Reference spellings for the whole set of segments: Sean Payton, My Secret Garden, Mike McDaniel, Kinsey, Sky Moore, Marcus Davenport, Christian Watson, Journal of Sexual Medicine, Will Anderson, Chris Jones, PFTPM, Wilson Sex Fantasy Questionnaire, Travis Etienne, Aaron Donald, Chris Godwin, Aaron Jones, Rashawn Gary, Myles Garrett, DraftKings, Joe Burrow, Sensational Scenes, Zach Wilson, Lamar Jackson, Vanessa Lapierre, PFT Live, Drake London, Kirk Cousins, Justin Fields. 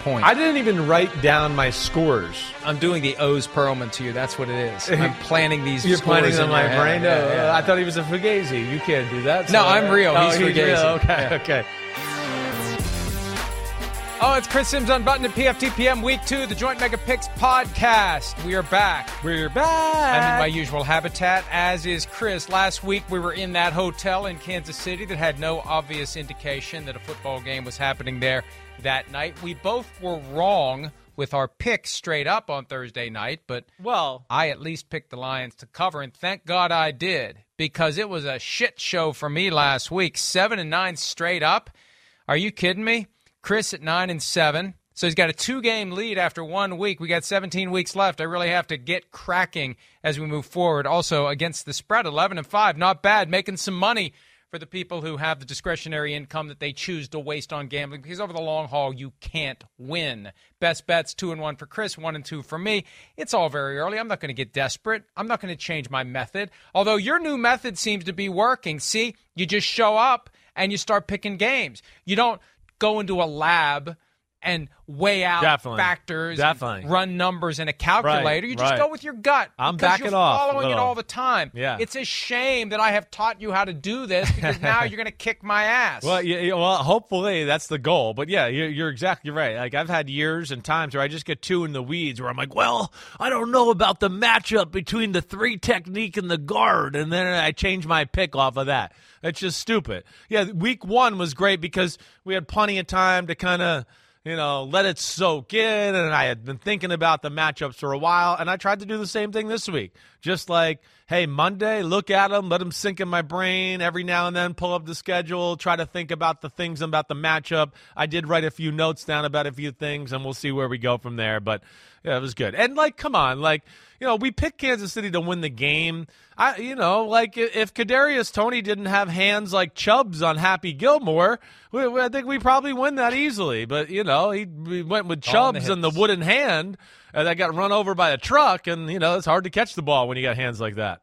point. I didn't even write down my scores. I'm doing the O's Perlman to you. That's what it is. I'm planning these You're scores planning them in my brain? No, yeah. I thought he was a Fugazi. You can't do that. So no, I'm real. He's Fugazi. Real. Okay, yeah. Okay. Oh, it's Chris Sims Unbuttoned at PFTPM Week 2, the Joint Mega Picks Podcast. We are back. We're back. I'm in my usual habitat, as is Chris. Last week, we were in that hotel in Kansas City that had no obvious indication that a football game was happening there that night. We both were wrong with our picks straight up on Thursday night, but well, I at least picked the Lions to cover, and thank God I did, because it was a shit show for me last week. 7-9 straight up. Are you kidding me? Chris at 9-7, so he's got a 2-game lead after 1 week. We got 17 weeks left. I really have to get cracking as we move forward. Also, against the spread, 11-5, not bad, making some money for the people who have the discretionary income that they choose to waste on gambling, because over the long haul, you can't win. Best bets, 2-1 for Chris, 1-2 for me. It's all very early. I'm not going to get desperate. I'm not going to change my method, although your new method seems to be working. See, you just show up and you start picking games. You don't go into a lab and weigh out factors, and run numbers in a calculator. You just go with your gut. I'm backing off. You're following it all the time. Yeah. It's a shame that I have taught you how to do this, because now you're going to kick my ass. Well, yeah, well, hopefully that's the goal. But, yeah, you're exactly right. Like, I've had years and times where I just get too in the weeds, where I'm like, well, I don't know about the matchup between the three technique and the guard, and then I change my pick off of that. That's just stupid. Yeah, week one was great because we had plenty of time to kind of – let it soak in, and I had been thinking about the matchups for a while, and I tried to do the same thing this week. Just like, hey, Monday, look at them, let them sink in my brain. Every now and then, pull up the schedule, try to think about the things about the matchup. I did write a few notes down about a few things, and we'll see where we go from there. But yeah, it was good. And like, come on, like, we picked Kansas City to win the game. If Kadarius Toney didn't have hands like Chubb's on Happy Gilmore, I think we probably win that easily. But, we went with Chubb's and the wooden hand that got run over by a truck. And, it's hard to catch the ball when you got hands like that.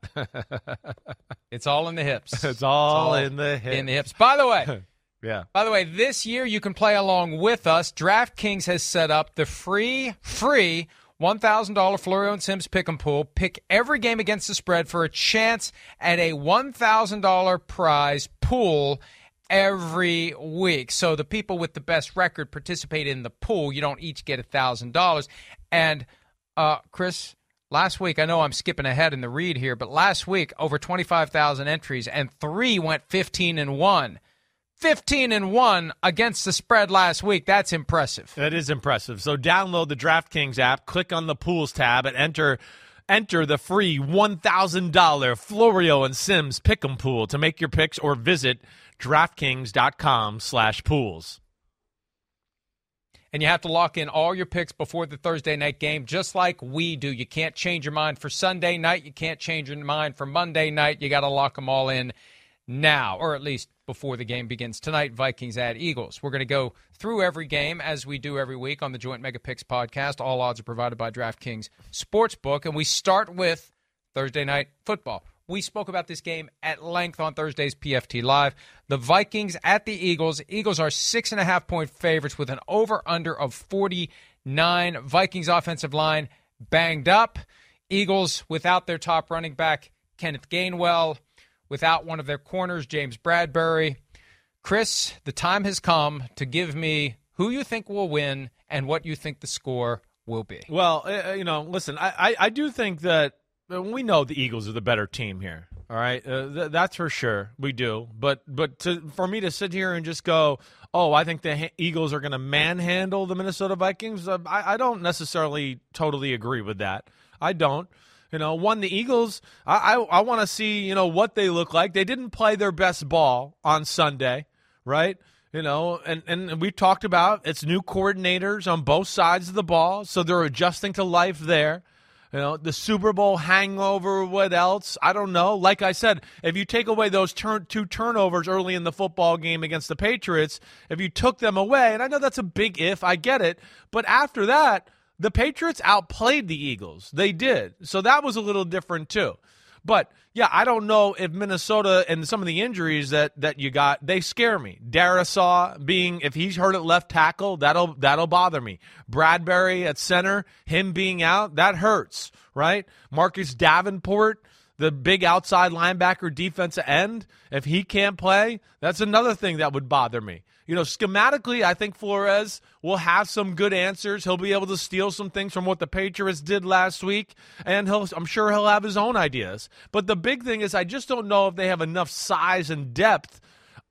It's all in the hips. It's all in the hips. By the way. Yeah. By the way, this year you can play along with us. DraftKings has set up the free $1,000 Florio and Sims Pick'em Pool. Pick every game against the spread for a chance at a $1,000 prize pool every week. So the people with the best record participate in the pool. You don't each get $1,000. And, Chris, last week, I know I'm skipping ahead in the read here, but last week over 25,000 entries, and 3 went 15-1. 15-1 against the spread last week. That's impressive. That is impressive. So download the DraftKings app, click on the Pools tab, and enter the free $1,000 Florio and Sims Pick'em Pool to make your picks, or visit DraftKings.com/pools. And you have to lock in all your picks before the Thursday night game, just like we do. You can't change your mind for Sunday night. You can't change your mind for Monday night. You got to lock them all in now, or at least before the game begins tonight. Vikings at Eagles. We're going to go through every game as we do every week on the Joint Mega Picks Podcast. All odds are provided by DraftKings Sportsbook, and we start with Thursday Night Football. We spoke about this game at length on Thursday's PFT Live. The Vikings at the Eagles. Eagles are 6.5-point favorites with an over-under of 49. Vikings offensive line banged up. Eagles without their top running back, Kenneth Gainwell. Without one of their corners, James Bradbury. Chris, the time has come to give me who you think will win and what you think the score will be. Well, listen, I do think that we know the Eagles are the better team here, all right? That's for sure. We do. But for me to sit here and just go, oh, I think the Eagles are going to manhandle the Minnesota Vikings, I don't necessarily totally agree with that. I don't. The Eagles, I want to see, what they look like. They didn't play their best ball on Sunday, right? And we talked about it's new coordinators on both sides of the ball, so they're adjusting to life there. The Super Bowl hangover, what else? I don't know. Like I said, if you take away those two turnovers early in the football game against the Patriots, if you took them away, and I know that's a big if, I get it, but after that, the Patriots outplayed the Eagles. They did. So that was a little different too. But, yeah, I don't know if Minnesota and some of the injuries that you got, they scare me. Darrisaw being, if he's hurt at left tackle, that'll bother me. Bradbury at center, him being out, that hurts, right? Marcus Davenport, the big outside linebacker defensive end, if he can't play, that's another thing that would bother me. You know, schematically, I think Flores will have some good answers. He'll be able to steal some things from what the Patriots did last week, and I'm sure he'll have his own ideas. But the big thing is I just don't know if they have enough size and depth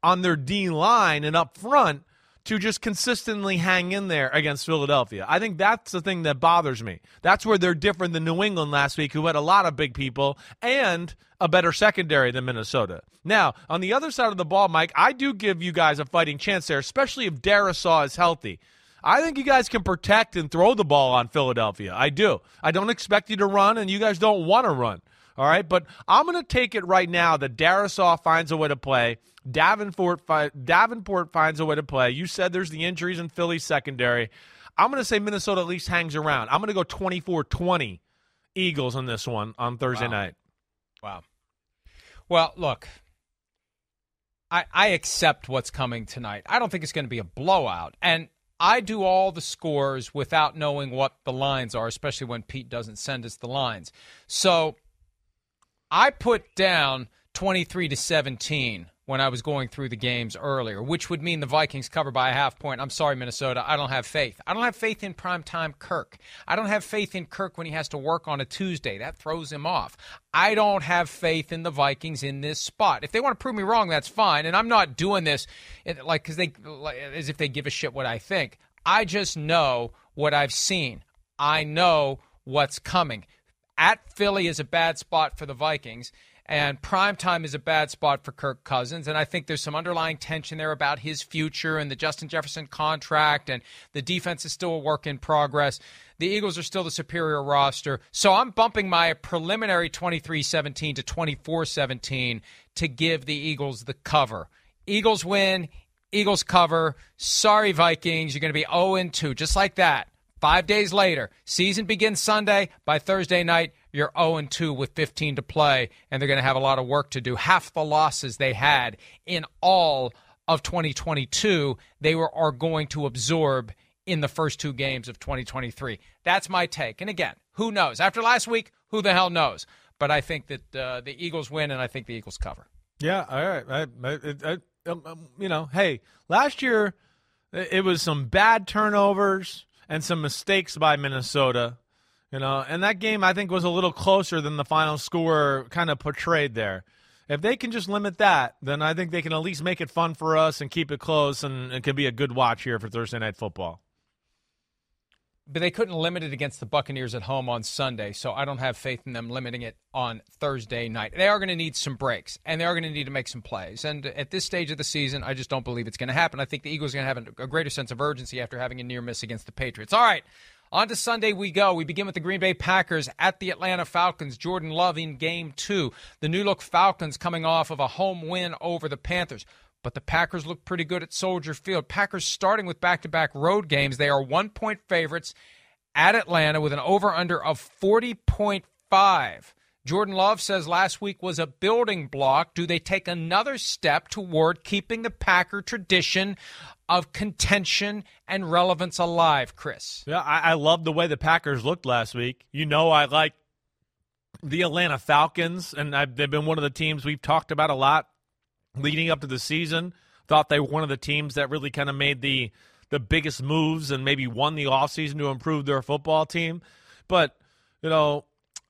on their D-line and up front to just consistently hang in there against Philadelphia. I think that's the thing that bothers me. That's where they're different than New England last week, who had a lot of big people and a better secondary than Minnesota. Now, on the other side of the ball, Mike, I do give you guys a fighting chance there, especially if Darrisaw is healthy. I think you guys can protect and throw the ball on Philadelphia. I do. I don't expect you to run, and you guys don't want to run. All right, but I'm going to take it right now that Darrisaw finds a way to play. Davenport finds a way to play. You said there's the injuries in Philly's secondary. I'm going to say Minnesota at least hangs around. I'm going to go 24-20 Eagles on this one on Thursday night. Wow. Well, look, I accept what's coming tonight. I don't think it's going to be a blowout. And I do all the scores without knowing what the lines are, especially when Pete doesn't send us the lines. So I put down 23-17 when I was going through the games earlier, which would mean the Vikings cover by a half point. I'm sorry, Minnesota. I don't have faith. I don't have faith in primetime Kirk. I don't have faith in Kirk when he has to work on a Tuesday. That throws him off. I don't have faith in the Vikings in this spot. If they want to prove me wrong, that's fine. And I'm not doing this like because they as if they give a shit what I think. I just know what I've seen. I know what's coming. At Philly is a bad spot for the Vikings, and primetime is a bad spot for Kirk Cousins. And I think there's some underlying tension there about his future and the Justin Jefferson contract, and the defense is still a work in progress. The Eagles are still the superior roster. So I'm bumping my preliminary 23-17 to 24-17 to give the Eagles the cover. Eagles win, Eagles cover. Sorry, Vikings, you're going to be 0-2, just like that. 5 days later, season begins Sunday. By Thursday night, you're 0-2 with 15 to play, and they're going to have a lot of work to do. Half the losses they had in all of 2022, they are going to absorb in the first two games of 2023. That's my take. And again, who knows? After last week, who the hell knows? But I think that the Eagles win, and I think the Eagles cover. Yeah, all right. Hey, last year it was some bad turnovers and some mistakes by Minnesota, you know. And that game, I think, was a little closer than the final score kind of portrayed there. If they can just limit that, then I think they can at least make it fun for us and keep it close, and it could be a good watch here for Thursday Night Football. But they couldn't limit it against the Buccaneers at home on Sunday, so I don't have faith in them limiting it on Thursday night. They are going to need some breaks, and they are going to need to make some plays. And at this stage of the season, I just don't believe it's going to happen. I think the Eagles are going to have a greater sense of urgency after having a near miss against the Patriots. All right, on to Sunday we go. We begin with the Green Bay Packers at the Atlanta Falcons. Jordan Love in Game 2. The new-look Falcons coming off of a home win over the Panthers. But the Packers look pretty good at Soldier Field. Packers starting with back-to-back road games. They are one-point favorites at Atlanta with an over-under of 40.5. Jordan Love says last week was a building block. Do they take another step toward keeping the Packer tradition of contention and relevance alive, Chris? Yeah, I love the way the Packers looked last week. You know I like the Atlanta Falcons, and they've been one of the teams we've talked about a lot leading up to the season. Thought they were one of the teams that really kind of made the biggest moves and maybe won the offseason to improve their football team. But, you know,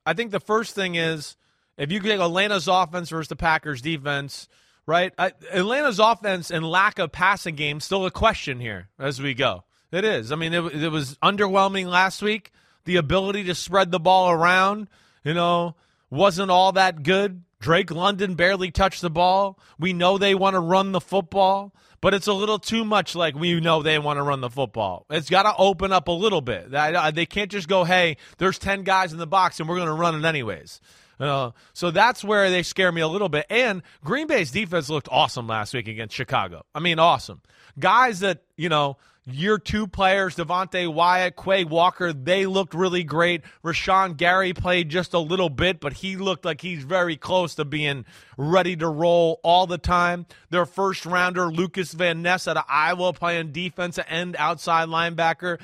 I think the first thing is if you get Atlanta's offense versus the Packers' defense, right? Atlanta's offense and lack of passing game still a question here as we go. It is. I mean, it was underwhelming last week. The ability to spread the ball around, you know, wasn't all that good. Drake London barely touched the ball. We know they want to run the football, but it's a little too much like we know they want to run the football. It's got to open up a little bit. They can't just go, hey, there's 10 guys in the box, and we're going to run it anyways. So that's where they scare me a little bit. And Green Bay's defense looked awesome last week against Chicago. I mean, awesome. Guys that, you know, year two players, Devontae Wyatt, Quay Walker, they looked really great. Rashawn Gary played just a little bit, but he looked like he's very close to being ready to roll all the time. Their first-rounder, Lucas Van Ness out of Iowa, playing defensive end, outside linebacker.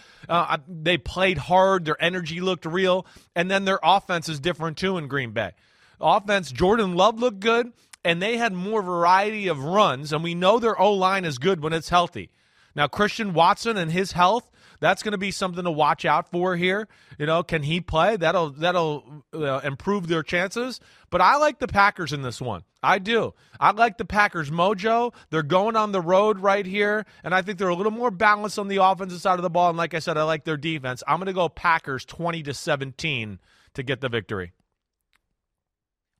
They played hard. Their energy looked real. And then their offense is different, too, in Green Bay. Offense, Jordan Love looked good, and they had more variety of runs, and we know their O-line is good when it's healthy. Now, Christian Watson and his health, that's going to be something to watch out for here. You know, can he play? That'll improve their chances. But I like the Packers in this one. I do. I like the Packers' mojo. They're going on the road right here, and I think they're a little more balanced on the offensive side of the ball. And like I said, I like their defense. I'm going to go Packers 20-17 to get the victory.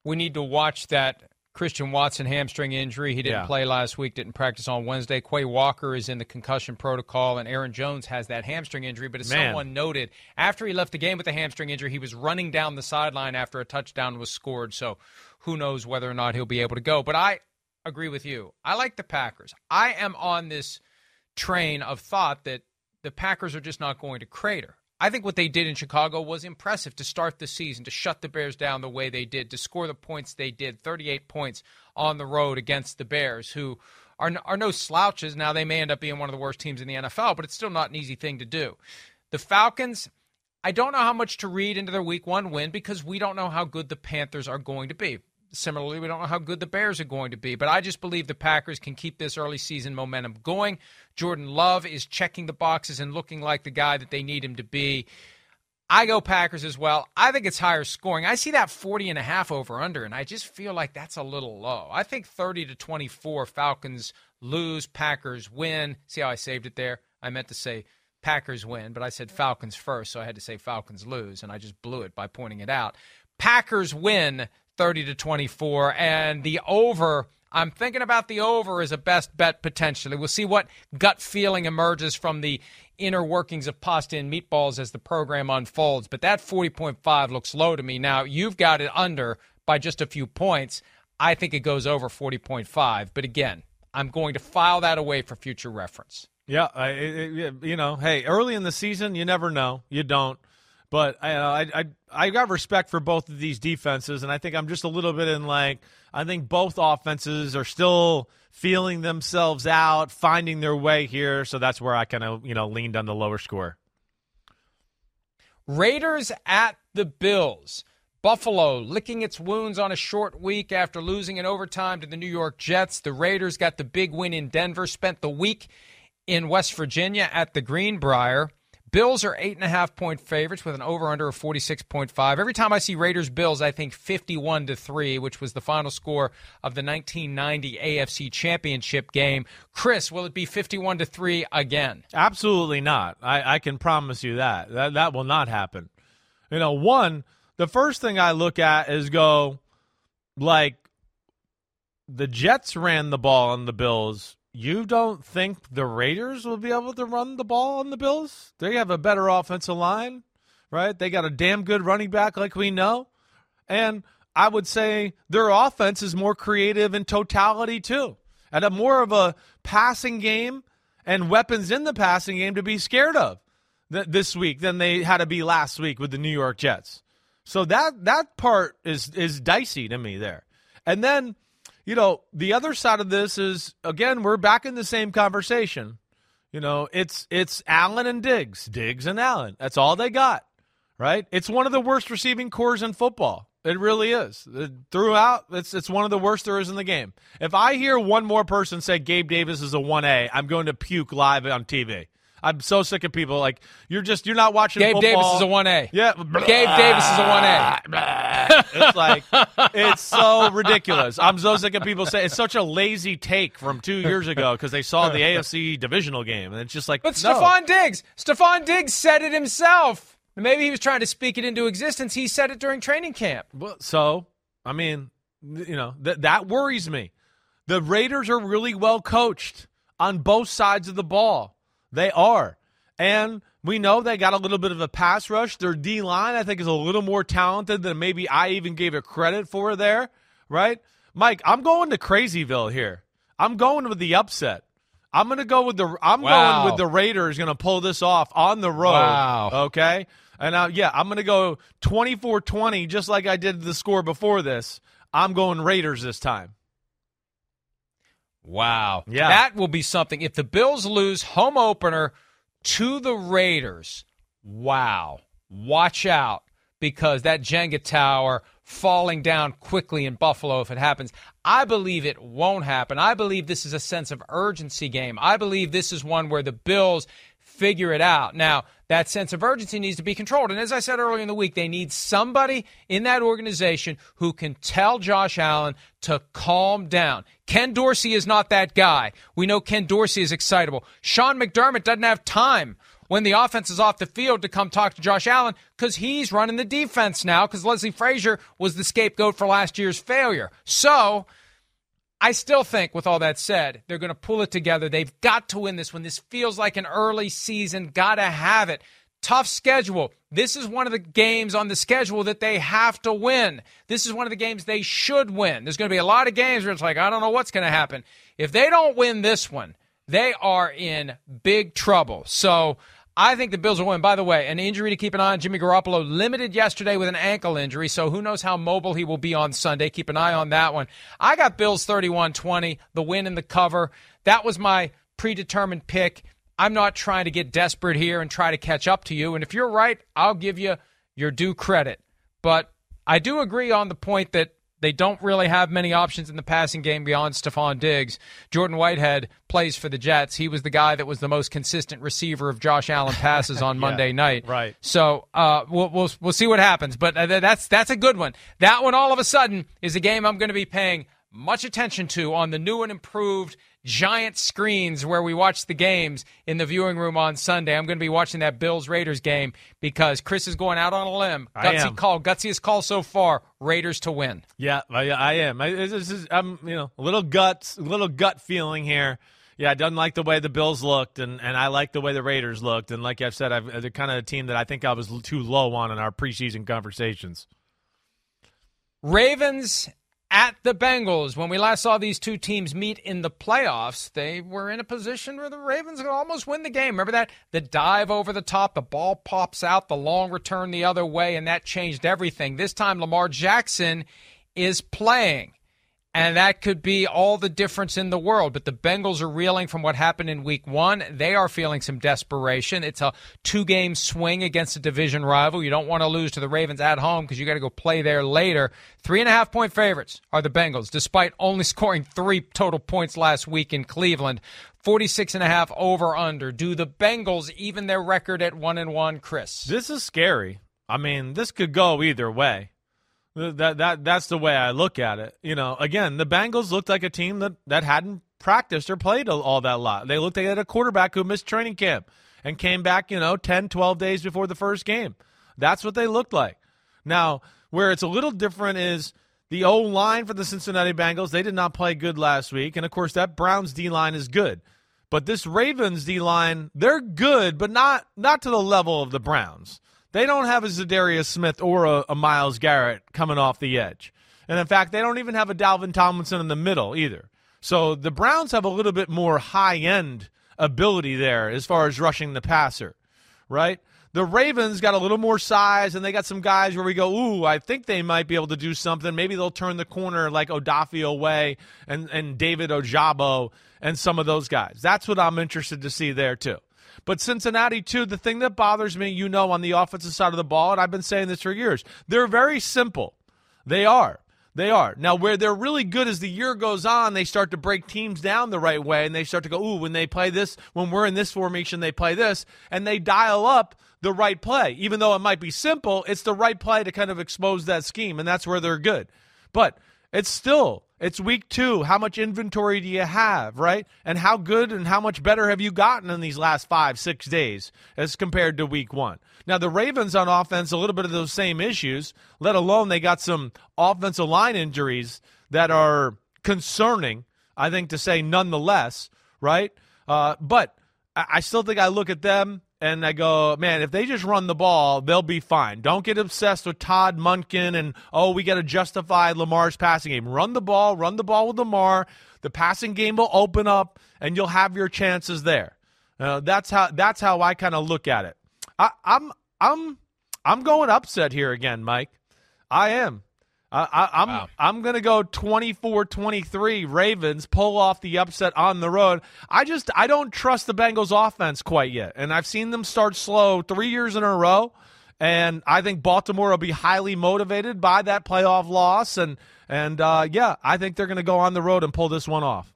We need to watch that Christian Watson hamstring injury. He didn't play last week, didn't practice on Wednesday. Quay Walker is in the concussion protocol, and Aaron Jones has that hamstring injury. But as someone noted, after he left the game with a hamstring injury, he was running down the sideline after a touchdown was scored. So who knows whether or not he'll be able to go. But I agree with you. I like the Packers. I am on this train of thought that the Packers are just not going to crater. I think what they did in Chicago was impressive to start the season, to shut the Bears down the way they did, to score the points they did, 38 points on the road against the Bears, who are no slouches. Now, they may end up being one of the worst teams in the NFL, but it's still not an easy thing to do. The Falcons, I don't know how much to read into their Week 1 win because we don't know how good the Panthers are going to be. Similarly, we don't know how good the Bears are going to be, but I just believe the Packers can keep this early season momentum going. Jordan Love is checking the boxes and looking like the guy that they need him to be. I go Packers as well. I think it's higher scoring. I see that 40.5 over-under, and I just feel like that's a little low. I think 30-24 Falcons lose, Packers win. See how I saved it there? I meant to say Packers win, but I said Falcons first, so I had to say Falcons lose, and I just blew it by pointing it out. Packers win 30-24, and the over, I'm thinking about the over as a best bet potentially. We'll see what gut feeling emerges from the inner workings of pasta and meatballs as the program unfolds, but that 40.5 looks low to me. Now, you've got it under by just a few points. I think it goes over 40.5, but again, I'm going to file that away for future reference. Yeah, you know, hey, early in the season, you never know. You don't. But I got respect for both of these defenses, and I think I'm just a little bit in like I think both offenses are still feeling themselves out, finding their way here. So that's where I kind of leaned on the lower score. Raiders at the Bills. Buffalo licking its wounds on a short week after losing in overtime to the New York Jets. The Raiders got the big win in Denver, spent the week in West Virginia at the Greenbrier. Bills are 8.5-point favorites with an over-under of 46.5. Every time I see Raiders-Bills, I think 51-3, which was the final score of the 1990 AFC Championship game. Chris, will it be 51-3 again? Absolutely not. I can promise you that. That will not happen. You know, one, the first thing I look at is go, like, the Jets ran the ball on the Bills. You don't think the Raiders will be able to run the ball on the Bills? They have a better offensive line, right? They got a damn good running back like we know. And I would say their offense is more creative in totality too. And a more of a passing game and weapons in the passing game to be scared of this week than they had to be last week with the New York Jets. So that part is dicey to me there. And then the other side of this is, again, we're back in the same conversation. It's Allen and Diggs and Allen. That's all they got, right? It's one of the worst receiving cores in football. It really is. Throughout, it's one of the worst there is in the game. If I hear one more person say Gabe Davis is a 1A, I'm going to puke live on TV. I'm so sick of people. Like, you're not watching Gabe football. Gabe Davis is a 1A. Yeah. Gabe Davis is a 1A. It's like, it's so ridiculous. I'm so sick of people saying it's such a lazy take from 2 years ago because they saw the AFC divisional game. And it's just like, but no. Stephon Diggs said it himself. Maybe he was trying to speak it into existence. He said it during training camp. Well, so, I mean, that worries me. The Raiders are really well coached on both sides of the ball. They are. And we know they got a little bit of a pass rush. Their D-line, I think, is a little more talented than maybe I even gave it credit for there, right? Mike, I'm going to Crazyville here. I'm going with the upset. I'm going to go with the going with the Raiders going to pull this off on the road. Wow. Okay? And I'm going to go 24-20 just like I did the score before this. I'm going Raiders this time. Wow. Yeah. That will be something. If the Bills lose home opener to the Raiders, wow. Watch out, because that Jenga tower falling down quickly in Buffalo if it happens. I believe it won't happen. I believe this is a sense of urgency game. I believe this is one where the Bills figure it out. Now, that sense of urgency needs to be controlled. And as I said earlier in the week, they need somebody in that organization who can tell Josh Allen to calm down. Ken Dorsey is not that guy. We know Ken Dorsey is excitable. Sean McDermott doesn't have time when the offense is off the field to come talk to Josh Allen because he's running the defense now because Leslie Frazier was the scapegoat for last year's failure. So I still think, with all that said, they're going to pull it together. They've got to win this one. This feels like an early season. Got to have it. Tough schedule. This is one of the games on the schedule that they have to win. This is one of the games they should win. There's going to be a lot of games where it's like, I don't know what's going to happen. If they don't win this one, they are in big trouble. So I think the Bills will win. By the way, an injury to keep an eye on. Jimmy Garoppolo limited yesterday with an ankle injury, so who knows how mobile he will be on Sunday. Keep an eye on that one. I got Bills 31-20, the win and the cover. That was my predetermined pick. I'm not trying to get desperate here and try to catch up to you. And if you're right, I'll give you your due credit. But I do agree on the point that they don't really have many options in the passing game beyond Stephon Diggs. Jordan Whitehead plays for the Jets. He was the guy that was the most consistent receiver of Josh Allen passes on Monday night. Right. So we'll see what happens. But that's a good one. That one all of a sudden is a game I'm going to be paying much attention to on the new and improved giant screens where we watch the games in the viewing room on Sunday. I'm going to be watching that Bills-Raiders game because Chris is going out on a limb. Gutsy call. Gutsiest call so far. Raiders to win. Yeah, I am. I'm a little gut feeling here. Yeah, I don't like the way the Bills looked, and I like the way the Raiders looked. And like I've said, they're kind of a team that I think I was too low on in our preseason conversations. Ravens at the Bengals. When we last saw these two teams meet in the playoffs, they were in a position where the Ravens could almost win the game. Remember that? The dive over the top, the ball pops out, the long return the other way, and that changed everything. This time, Lamar Jackson is playing, and that could be all the difference in the world. But the Bengals are reeling from what happened in Week 1. They are feeling some desperation. It's a two-game swing against a division rival. You don't want to lose to the Ravens at home because you got to go play there later. 3.5-point favorites are the Bengals, despite only scoring 3 total points last week in Cleveland. 46.5 over-under. Do the Bengals even their record at 1-1, Chris? This is scary. I mean, this could go either way. That's the way I look at it. You know, again, the Bengals looked like a team that hadn't practiced or played all that lot. They looked like they had a quarterback who missed training camp and came back, 10, 12 days before the first game. That's what they looked like. Now, where it's a little different is the O-line for the Cincinnati Bengals. They did not play good last week. And, of course, that Browns D-line is good. But this Ravens D-line, they're good, but not to the level of the Browns. They don't have a Zadarius Smith or a Myles Garrett coming off the edge. And, in fact, they don't even have a Dalvin Tomlinson in the middle either. So the Browns have a little bit more high-end ability there as far as rushing the passer, right? The Ravens got a little more size, and they got some guys where we go, ooh, I think they might be able to do something. Maybe they'll turn the corner like Odafe Way and David Ojabo and some of those guys. That's what I'm interested to see there, too. But Cincinnati, too, the thing that bothers me, on the offensive side of the ball, and I've been saying this for years, they're very simple. They are. Now, where they're really good as the year goes on, they start to break teams down the right way, and they start to go, ooh, when they play this, when we're in this formation, they play this, and they dial up the right play. Even though it might be simple, it's the right play to kind of expose that scheme, and that's where they're good. But it's Week 2. How much inventory do you have, right? And how good and how much better have you gotten in these last 5-6 days as compared to Week 1? Now, the Ravens on offense, a little bit of those same issues, let alone they got some offensive line injuries that are concerning, I think, to say nonetheless, right? But I still think I look at them and I go, man, if they just run the ball, they'll be fine. Don't get obsessed with Todd Monken and, we got to justify Lamar's passing game. Run the ball with Lamar. The passing game will open up, and you'll have your chances there. That's how I kind of look at it. I'm going upset here again, Mike. I am. Wow. I'm going to go 24-23 Ravens, pull off the upset on the road. I don't trust the Bengals offense quite yet, and I've seen them start slow 3 years in a row, and I think Baltimore will be highly motivated by that playoff loss, and I think they're going to go on the road and pull this one off.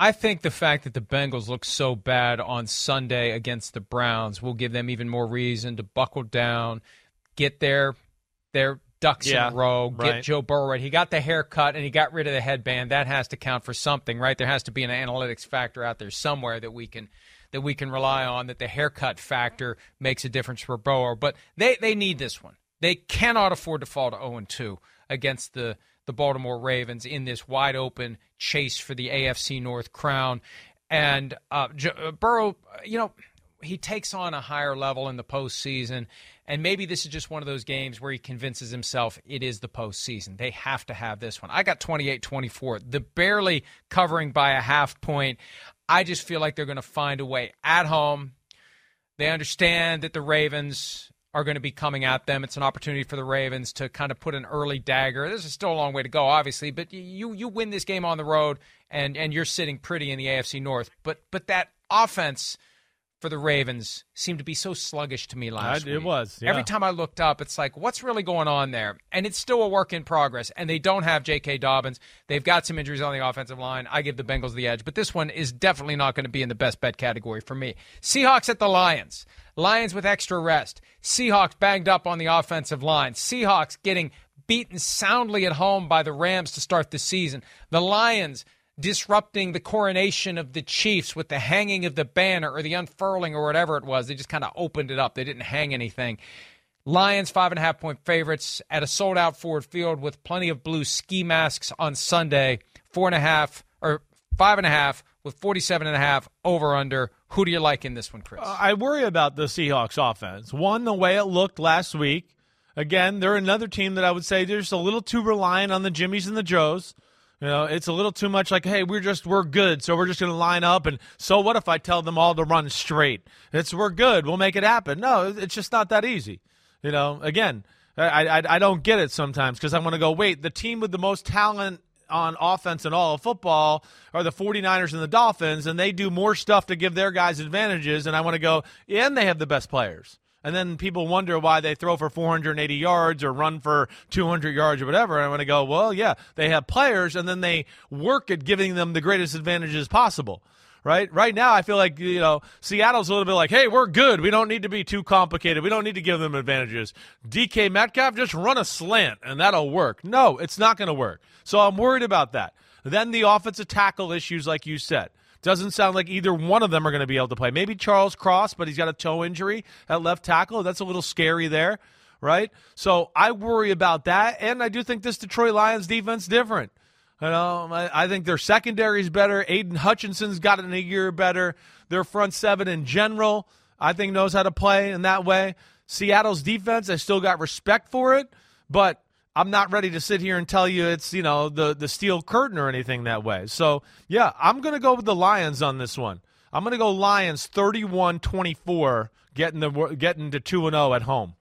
I think the fact that the Bengals look so bad on Sunday against the Browns will give them even more reason to buckle down, get their ducks in a row, get Joe Burrow right. He got the haircut and he got rid of the headband. That has to count for something, right? There has to be an analytics factor out there somewhere that we can rely on, that the haircut factor makes a difference for Burrow. But they need this one. They cannot afford to fall to 0-2 against the Baltimore Ravens in this wide-open chase for the AFC North crown. And Burrow, he takes on a higher level in the postseason, and maybe this is just one of those games where he convinces himself it is the postseason. They have to have this one. I got 28-24. The barely covering by a half point. I just feel like they're going to find a way at home. They understand that the Ravens are going to be coming at them. It's an opportunity for the Ravens to kind of put an early dagger. This is still a long way to go, obviously, but you win this game on the road, and you're sitting pretty in the AFC North. But that offense for the Ravens seemed to be so sluggish to me last week. It was. Yeah. Every time I looked up, it's like, what's really going on there? And it's still a work in progress, and they don't have J.K. Dobbins. They've got some injuries on the offensive line. I give the Bengals the edge, but this one is definitely not going to be in the best bet category for me. Seahawks at the Lions. Lions with extra rest. Seahawks banged up on the offensive line. Seahawks getting beaten soundly at home by the Rams to start the season. The Lions disrupting the coronation of the Chiefs with the hanging of the banner or the unfurling or whatever it was. They just kind of opened it up. They didn't hang anything. Lions 5.5-point favorites at a sold-out Ford Field with plenty of blue ski masks on Sunday. 5.5 with 47.5 over-under. Who do you like in this one, Chris? I worry about the Seahawks offense. One, the way it looked last week. Again, they're another team that I would say they're just a little too reliant on the Jimmies and the Joes. It's a little too much like, hey, we're good, so we're just going to line up, and so what if I tell them all to run straight? We're good, we'll make it happen. No, it's just not that easy. Again, I don't get it sometimes because I'm going to go, wait, the team with the most talent on offense in all of football are the 49ers and the Dolphins, and they do more stuff to give their guys advantages, and I want to go, and they have the best players. And then people wonder why they throw for 480 yards or run for 200 yards or whatever. And I'm going to go, well, yeah, they have players, and then they work at giving them the greatest advantages possible, right? Right now I feel like, Seattle's a little bit like, hey, we're good. We don't need to be too complicated. We don't need to give them advantages. DK Metcalf, just run a slant, and that'll work. No, it's not going to work. So I'm worried about that. Then the offensive tackle issues, like you said. Doesn't sound like either one of them are going to be able to play. Maybe Charles Cross, but he's got a toe injury at left tackle. That's a little scary there, right? So I worry about that, and I do think this Detroit Lions defense is different. I think their secondary is better. Aiden Hutchinson's got it in a year better. Their front seven in general, I think, knows how to play in that way. Seattle's defense, I still got respect for it, but I'm not ready to sit here and tell you it's, the steel curtain or anything that way. So, yeah, I'm going to go with the Lions on this one. I'm going to go Lions 31-24, getting to 2-0 at home.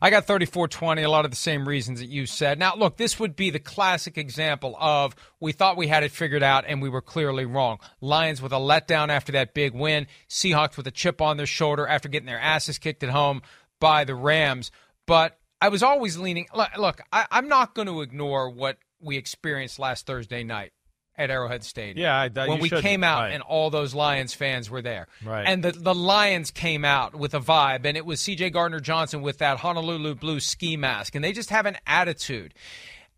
I got 34-20, a lot of the same reasons that you said. Now, look, this would be the classic example of we thought we had it figured out and we were clearly wrong. Lions with a letdown after that big win. Seahawks with a chip on their shoulder after getting their asses kicked at home by the Rams. But I was always leaning – look, I'm not going to ignore what we experienced last Thursday night at Arrowhead Stadium. Yeah, when we came out and all those Lions fans were there. Right. And the Lions came out with a vibe, and it was C.J. Gardner-Johnson with that Honolulu blue ski mask, and they just have an attitude.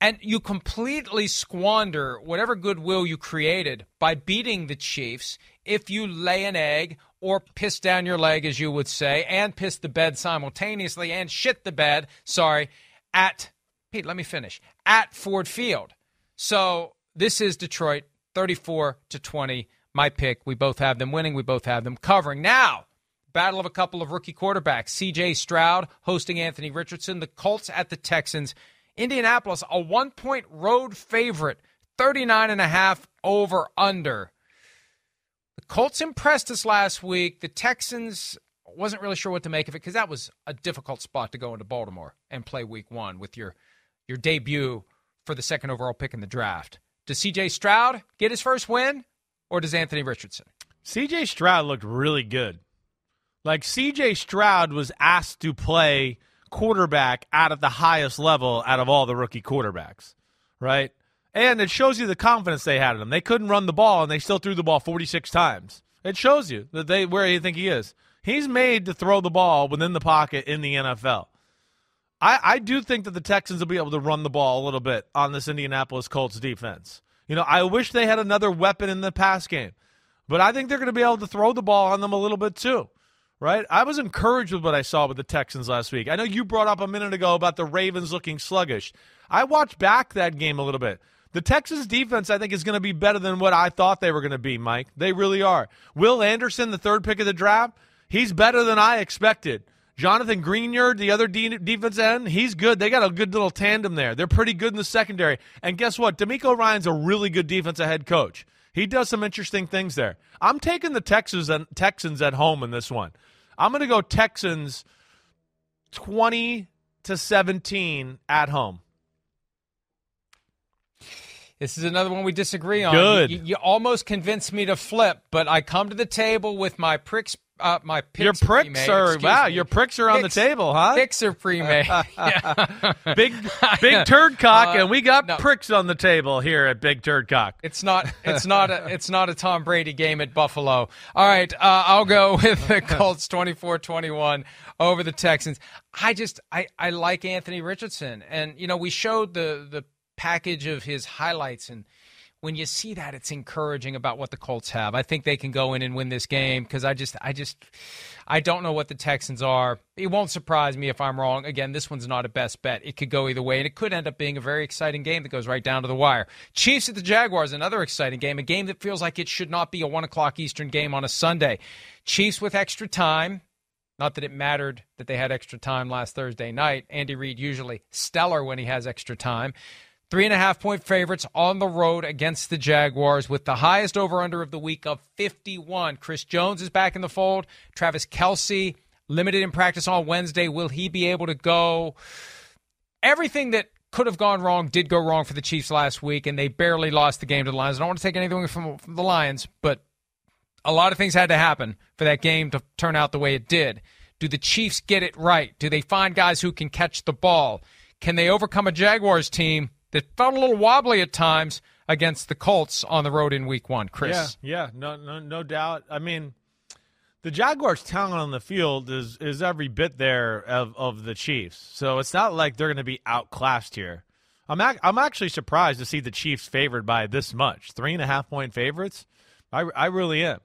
And you completely squander whatever goodwill you created by beating the Chiefs if you lay an egg – or piss down your leg, as you would say, and piss the bed simultaneously, and shit the bed, at Ford Field. So this is Detroit, 34-20, my pick. We both have them winning. We both have them covering. Now, battle of a couple of rookie quarterbacks, C.J. Stroud hosting Anthony Richardson, the Colts at the Texans. Indianapolis, a 1-point road favorite, 39.5 over under. The Colts impressed us last week. The Texans wasn't really sure what to make of it because that was a difficult spot to go into Baltimore and play week one with your debut for the second overall pick in the draft. Does C.J. Stroud get his first win, or does Anthony Richardson? C.J. Stroud looked really good. Like, C.J. Stroud was asked to play quarterback out of the highest level out of all the rookie quarterbacks, right? And it shows you the confidence they had in him. They couldn't run the ball, and they still threw the ball 46 times. It shows you that they where you think he is. He's made to throw the ball within the pocket in the NFL. I do think that the Texans will be able to run the ball a little bit on this Indianapolis Colts defense. You know, I wish they had another weapon in the pass game, but I think they're going to be able to throw the ball on them a little bit too, right? I was encouraged with what I saw with the Texans last week. I know you brought up a minute ago about the Ravens looking sluggish. I watched back that game a little bit. The Texans defense, I think, is going to be better than what I thought they were going to be, Mike. They really are. Will Anderson, the third pick of the draft, he's better than I expected. Jonathan Greenyard, the other defense end, he's good. They got a good little tandem there. They're pretty good in the secondary. And guess what? DeMeco Ryan's a really good defensive head coach. He does some interesting things there. I'm taking the Texans at home in this one. I'm going to go Texans 20-17 at home. This is another one we disagree on. Good. You almost convinced me to flip, but I come to the table with my pricks. My picks your pricks pre-made. Are wow! Me. Your pricks are on the table, huh? Picks are pre-made. Big Turdcock, and we got pricks on the table here at Big Turdcock. It's not a Tom Brady game at Buffalo. All right, I'll go with the Colts 24-21 over the Texans. I like Anthony Richardson, and you know we showed the package of his highlights and. When you see that, it's encouraging about what the Colts have. I think they can go in and win this game because I don't know what the Texans are. It won't surprise me if I'm wrong. Again, this one's not a best bet. It could go either way, and it could end up being a very exciting game that goes right down to the wire. Chiefs at the Jaguars, another exciting game, a game that feels like it should not be a 1 o'clock Eastern game on a Sunday. Chiefs with extra time. Not that it mattered that they had extra time last Thursday night. Andy Reid usually stellar when he has extra time. 3.5-point favorites on the road against the Jaguars with the highest over-under of the week of 51. Chris Jones is back in the fold. Travis Kelce, limited in practice on Wednesday. Will he be able to go? Everything that could have gone wrong did go wrong for the Chiefs last week, and they barely lost the game to the Lions. I don't want to take anything from the Lions, but a lot of things had to happen for that game to turn out the way it did. Do the Chiefs get it right? Do they find guys who can catch the ball? Can they overcome a Jaguars team that felt a little wobbly at times against the Colts on the road in week one, Chris? Yeah, no doubt. I mean, the Jaguars' talent on the field is every bit there of the Chiefs. So it's not like they're going to be outclassed here. I'm actually surprised to see the Chiefs favored by this much. 3.5-point favorites? I really am.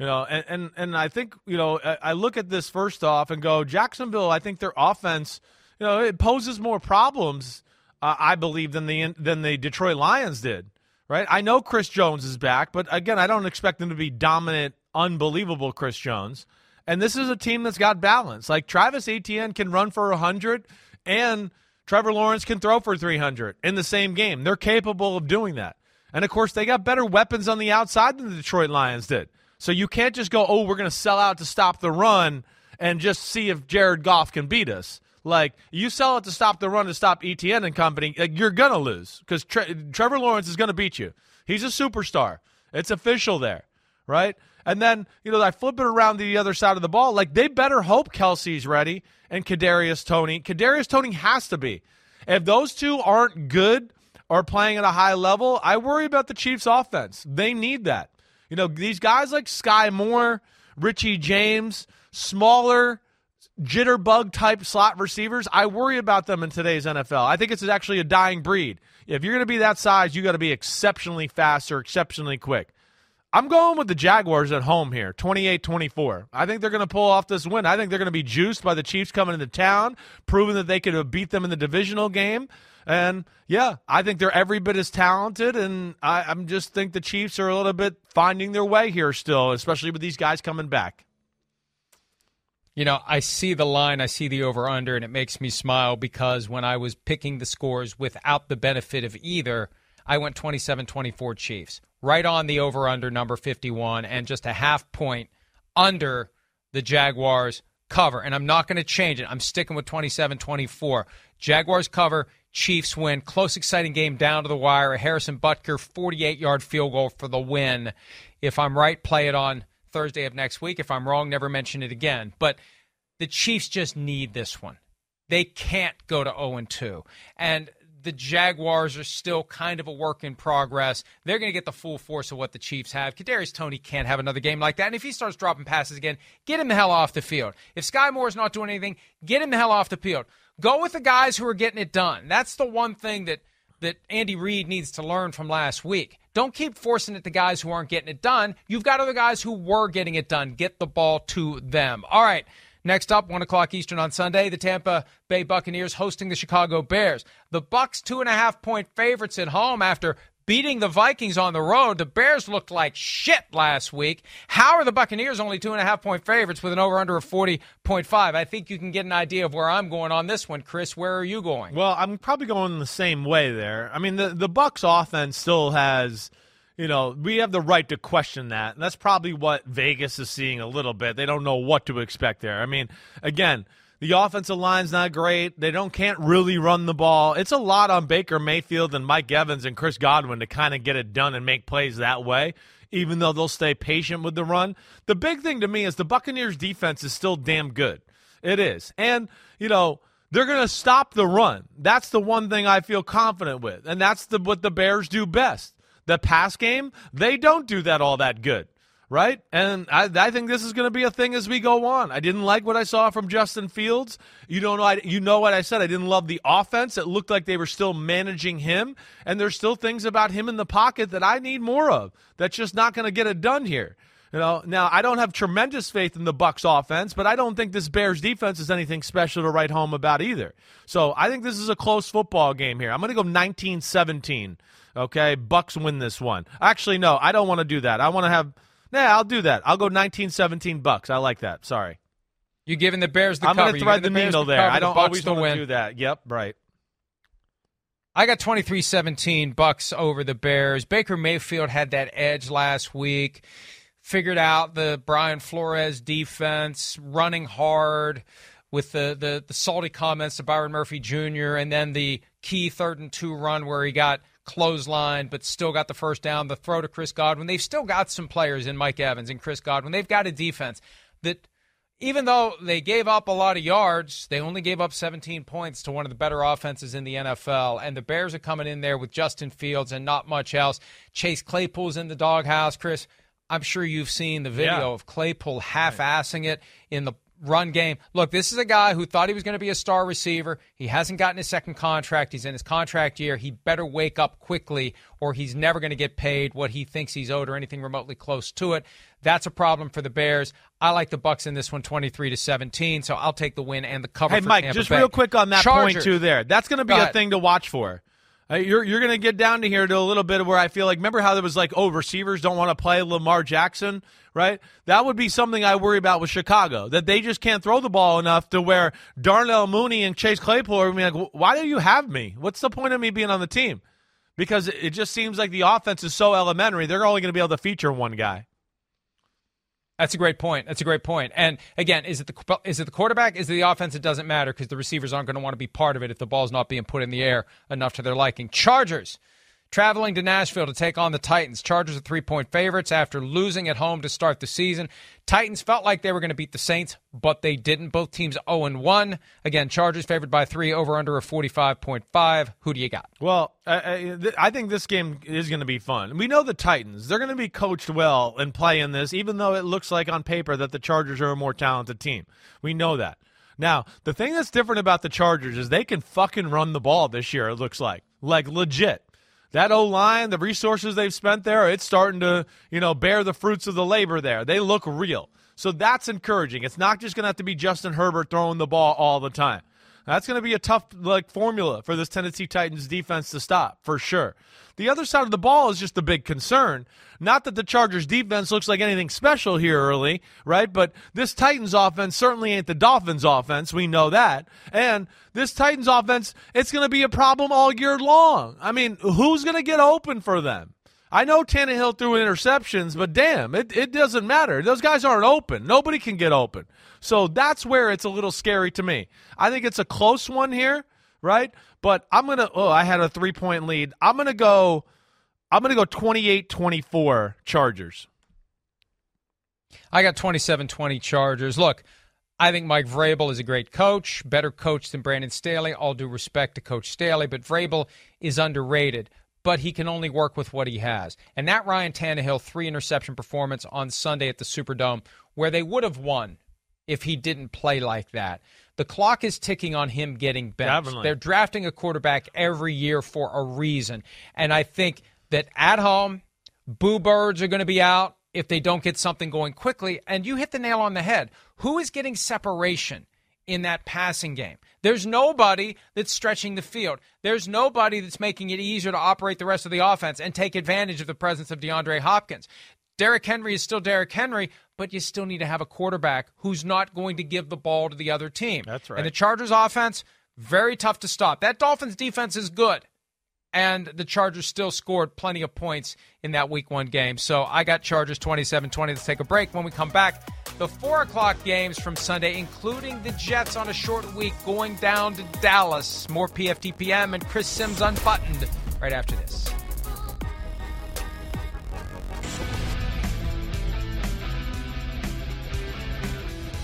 You know, and I think, you know, I look at this first off and go, Jacksonville, I think their offense, you know, it poses more problems I believe than the Detroit Lions did, right? I know Chris Jones is back, but again, I don't expect them to be dominant, unbelievable Chris Jones. And this is a team that's got balance. Like Travis Etienne can run for 100 and Trevor Lawrence can throw for 300 in the same game. They're capable of doing that. And of course, they got better weapons on the outside than the Detroit Lions did. So you can't just go, oh, we're going to sell out to stop the run and just see if Jared Goff can beat us. Like, you sell it to stop the run, to stop ETN and company, like, you're going to lose because Trevor Lawrence is going to beat you. He's a superstar. It's official there, right? And then, you know, I flip it around to the other side of the ball. Like, they better hope Kelsey's ready and Kadarius Toney. Kadarius Toney has to be. If those two aren't good or playing at a high level, I worry about the Chiefs' offense. They need that. You know, these guys like Sky Moore, Richie James, smaller jitterbug type slot receivers, I worry about them in today's NFL. I think it's actually a dying breed. If you're going to be that size, you got to be exceptionally fast or exceptionally quick. I'm going with the Jaguars at home here, 28-24. I think they're going to pull off this win. I think they're going to be juiced by the Chiefs coming into town, proving that they could have beat them in the divisional game. And, yeah, I think they're every bit as talented, and I'm just think the Chiefs are a little bit finding their way here still, especially with these guys coming back. You know, I see the line, I see the over-under, and it makes me smile because when I was picking the scores without the benefit of either, I went 27-24 Chiefs, right on the over-under number 51 and just a half point under the Jaguars cover. And I'm not going to change it. I'm sticking with 27-24. Jaguars cover, Chiefs win. Close, exciting game down to the wire. A Harrison Butker 48-yard field goal for the win. If I'm right, play it on Thursday of next week. If I'm wrong, never mention it again. But the Chiefs just need this one. They can't go to 0-2. And the Jaguars are still kind of a work in progress. They're going to get the full force of what the Chiefs have. Kadarius Toney can't have another game like that. And if he starts dropping passes again, get him the hell off the field. If Sky Moore's not doing anything, get him the hell off the field. Go with the guys who are getting it done. That's the one thing that Andy Reid needs to learn from last week. Don't keep forcing it to guys who aren't getting it done. You've got other guys who were getting it done. Get the ball to them. All right. Next up, 1 o'clock Eastern on Sunday, the Tampa Bay Buccaneers hosting the Chicago Bears. The Bucs 2.5-point favorites at home after beating the Vikings on the road. The Bears looked like shit last week. How are the Buccaneers only 2.5-point favorites with an over-under of 40.5? I think you can get an idea of where I'm going on this one. Chris, where are you going? Well, I'm probably going the same way there. I mean, the Bucs offense still has... You know, we have the right to question that. And that's probably what Vegas is seeing a little bit. They don't know what to expect there. I mean, again, the offensive line's not great. They can't really run the ball. It's a lot on Baker Mayfield and Mike Evans and Chris Godwin to kind of get it done and make plays that way, even though they'll stay patient with the run. The big thing to me is the Buccaneers' defense is still damn good. It is. And, you know, they're going to stop the run. That's the one thing I feel confident with, and that's what the Bears do best. The pass game, they don't do that all that good, right? And I think this is going to be a thing as we go on. I didn't like what I saw from Justin Fields. You know what I said. I didn't love the offense. It looked like they were still managing him, and there's still things about him in the pocket that I need more of. That's just not going to get it done here. You know, now, I don't have tremendous faith in the Bucs offense, but I don't think this Bears defense is anything special to write home about either. So I think this is a close football game here. I'm going to go 19-17. Okay, Bucs win this one. Actually, no, I don't want to do that. I want to have – nah, I'll do that. I'll go 19-17 Bucs. I like that. Sorry. You're giving the Bears the cover. I'm going to thread the needle there. I don't always want to do that. Yep, right. I got 23-17 Bucs over the Bears. Baker Mayfield had that edge last week. Figured out the Brian Flores defense, running hard with the salty comments to Byron Murphy Jr., and then the key 3rd-and-2 run where he got clotheslined but still got the first down, the throw to Chris Godwin. They've still got some players in Mike Evans and Chris Godwin. They've got a defense that, even though they gave up a lot of yards, they only gave up 17 points to one of the better offenses in the NFL. And the Bears are coming in there with Justin Fields and not much else. Chase Claypool's in the doghouse, Chris. I'm sure you've seen the video of Claypool half-assing it in the run game. Look, this is a guy who thought he was going to be a star receiver. He hasn't gotten his second contract. He's in his contract year. He better wake up quickly or he's never going to get paid what he thinks he's owed or anything remotely close to it. That's a problem for the Bears. I like the Bucs in this one, 23-17, so I'll take the win and the cover for Mike, Tampa Bay. Real quick on that point, too, there. That's going to be a thing to watch for. You're going to get down to here to a little bit of where I feel like, remember how there was like, oh, receivers don't want to play Lamar Jackson, right? That would be something I worry about with Chicago, that they just can't throw the ball enough to where Darnell Mooney and Chase Claypool are going to be like, why do you have me? What's the point of me being on the team? Because it just seems like the offense is so elementary, they're only going to be able to feature one guy. That's a great point. And, again, is it the quarterback? Is it the offense? It doesn't matter because the receivers aren't going to want to be part of it if the ball's not being put in the air enough to their liking. Chargers traveling to Nashville to take on the Titans. Chargers are 3-point favorites after losing at home to start the season. Titans felt like they were going to beat the Saints, but they didn't. Both teams 0-1. Again, Chargers favored by 3, over under a 45.5. Who do you got? Well, I think this game is going to be fun. We know the Titans. They're going to be coached well and play in this, even though it looks like on paper that the Chargers are a more talented team. We know that. Now, the thing that's different about the Chargers is they can fucking run the ball this year, it looks like. Like, legit. That O-line, the resources they've spent there, it's starting to, you know, bear the fruits of the labor there. They look real. So that's encouraging. It's not just going to have to be Justin Herbert throwing the ball all the time. That's going to be a tough formula for this Tennessee Titans defense to stop, for sure. The other side of the ball is just the big concern. Not that the Chargers defense looks like anything special here early, right? But this Titans offense certainly ain't the Dolphins offense. We know that. And this Titans offense, it's going to be a problem all year long. I mean, who's going to get open for them? I know Tannehill threw interceptions, but damn, it doesn't matter. Those guys aren't open. Nobody can get open. So that's where it's a little scary to me. I think it's a close one here, right? But I'm going to – I had a three-point lead. I'm going to go 28-24 Chargers. I got 27-20 Chargers. Look, I think Mike Vrabel is a great coach, better coach than Brandon Staley. All due respect to Coach Staley, but Vrabel is underrated. But he can only work with what he has. And that Ryan Tannehill three-interception performance on Sunday at the Superdome, where they would have won if he didn't play like that. The clock is ticking on him getting benched. Definitely. They're drafting a quarterback every year for a reason. And I think that at home, boo birds are going to be out if they don't get something going quickly. And you hit the nail on the head. Who is getting separation in that passing game? There's nobody that's stretching the field. There's nobody that's making it easier to operate the rest of the offense and take advantage of the presence of DeAndre Hopkins. Derrick Henry is still Derrick Henry, but you still need to have a quarterback who's not going to give the ball to the other team. That's right. And the Chargers offense, very tough to stop. That Dolphins defense is good, and the Chargers still scored plenty of points in that Week 1 game. So I got Chargers 27-20. Let's take a break. When we come back, the 4 o'clock games from Sunday, including the Jets on a short week going down to Dallas. More PFTPM and Chris Sims Unbuttoned right after this.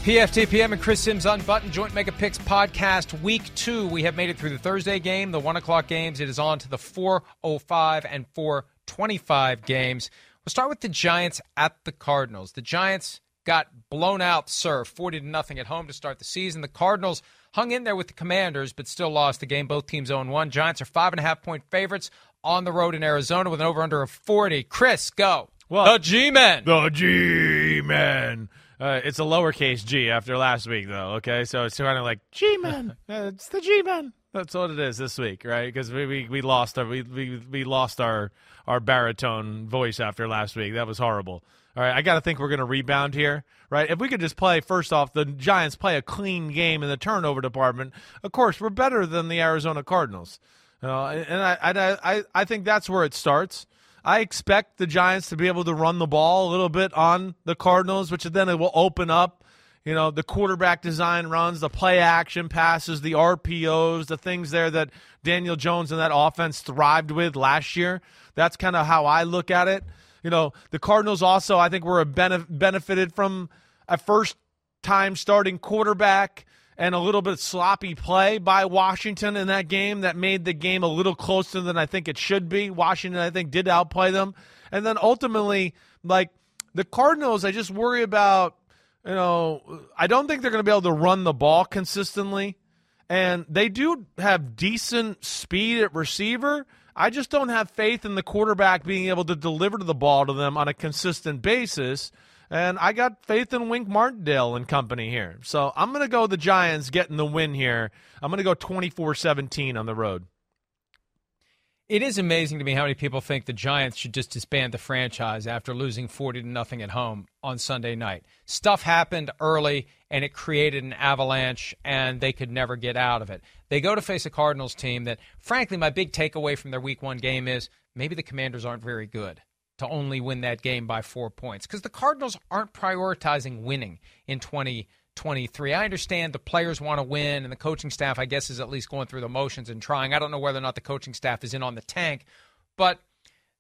PFTPM and Chris Sims Unbuttoned, Joint Mega Picks Podcast, Week 2. We have made it through the Thursday game, the 1 o'clock games. It is on to the 4:05 and 4:25 games. We'll start with the Giants at the Cardinals. The Giants got blown out, sir, 40-0 at home to start the season. The Cardinals hung in there with the Commanders, but still lost the game. Both teams 0-1. Giants are 5.5-point favorites on the road in Arizona with an over-under of 40. Chris, go. Well, the G-Men. The G-Men. It's a lowercase G after last week, though, okay? So it's kind of like, G-Men, it's the G-Men. That's what it is this week, right? Because we lost our baritone voice after last week. That was horrible. All right, I got to think we're going to rebound here, right? If we could just play, first off, the Giants play a clean game in the turnover department, of course, we're better than the Arizona Cardinals. And I think that's where it starts. I expect the Giants to be able to run the ball a little bit on the Cardinals, which then it will open up, you know, the quarterback design runs, the play action passes, the RPOs, the things there that Daniel Jones and that offense thrived with last year. That's kind of how I look at it. You know, the Cardinals also, I think, were benefited from a first-time starting quarterback and a little bit sloppy play by Washington in that game that made the game a little closer than I think it should be. Washington, I think, did outplay them. And then ultimately, like, the Cardinals, I just worry about, you know, I don't think they're going to be able to run the ball consistently. And they do have decent speed at receiver. I just don't have faith in the quarterback being able to deliver the ball to them on a consistent basis. And I got faith in Wink Martindale and company here. So I'm going to go the Giants getting the win here. I'm going to go 24-17 on the road. It is amazing to me how many people think the Giants should just disband the franchise after losing 40-0 at home on Sunday night. Stuff happened early, and it created an avalanche, and they could never get out of it. They go to face a Cardinals team that, frankly, my big takeaway from their Week 1 game is maybe the Commanders aren't very good to only win that game by 4 points, because the Cardinals aren't prioritizing winning in 2023. I understand the players want to win, and the coaching staff, I guess, is at least going through the motions and trying. I don't know whether or not the coaching staff is in on the tank, but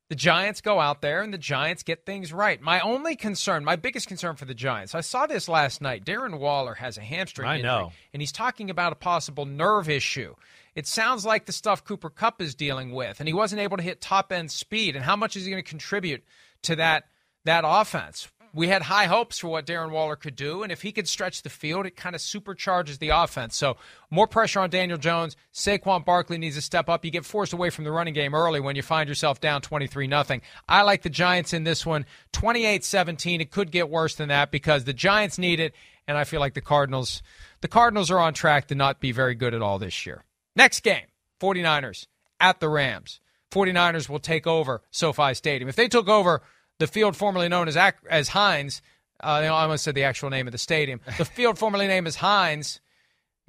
the Giants go out there, and the Giants get things right. My only concern, my biggest concern for the Giants, I saw this last night. Darren Waller has a hamstring injury, and he's talking about a possible nerve issue. It sounds like the stuff Cooper Kupp is dealing with, and he wasn't able to hit top-end speed, and how much is he going to contribute to that offense? We had high hopes for what Darren Waller could do, and if he could stretch the field, it kind of supercharges the offense. So more pressure on Daniel Jones. Saquon Barkley needs to step up. You get forced away from the running game early when you find yourself down 23-0. I like the Giants in this one, 28-17. It could get worse than that because the Giants need it, and I feel like the Cardinals – the Cardinals are on track to not be very good at all this year. Next game, 49ers at the Rams. 49ers will take over SoFi Stadium. If they took over the field formerly known as Heinz, I almost said the actual name of the stadium. The field formerly named as Heinz,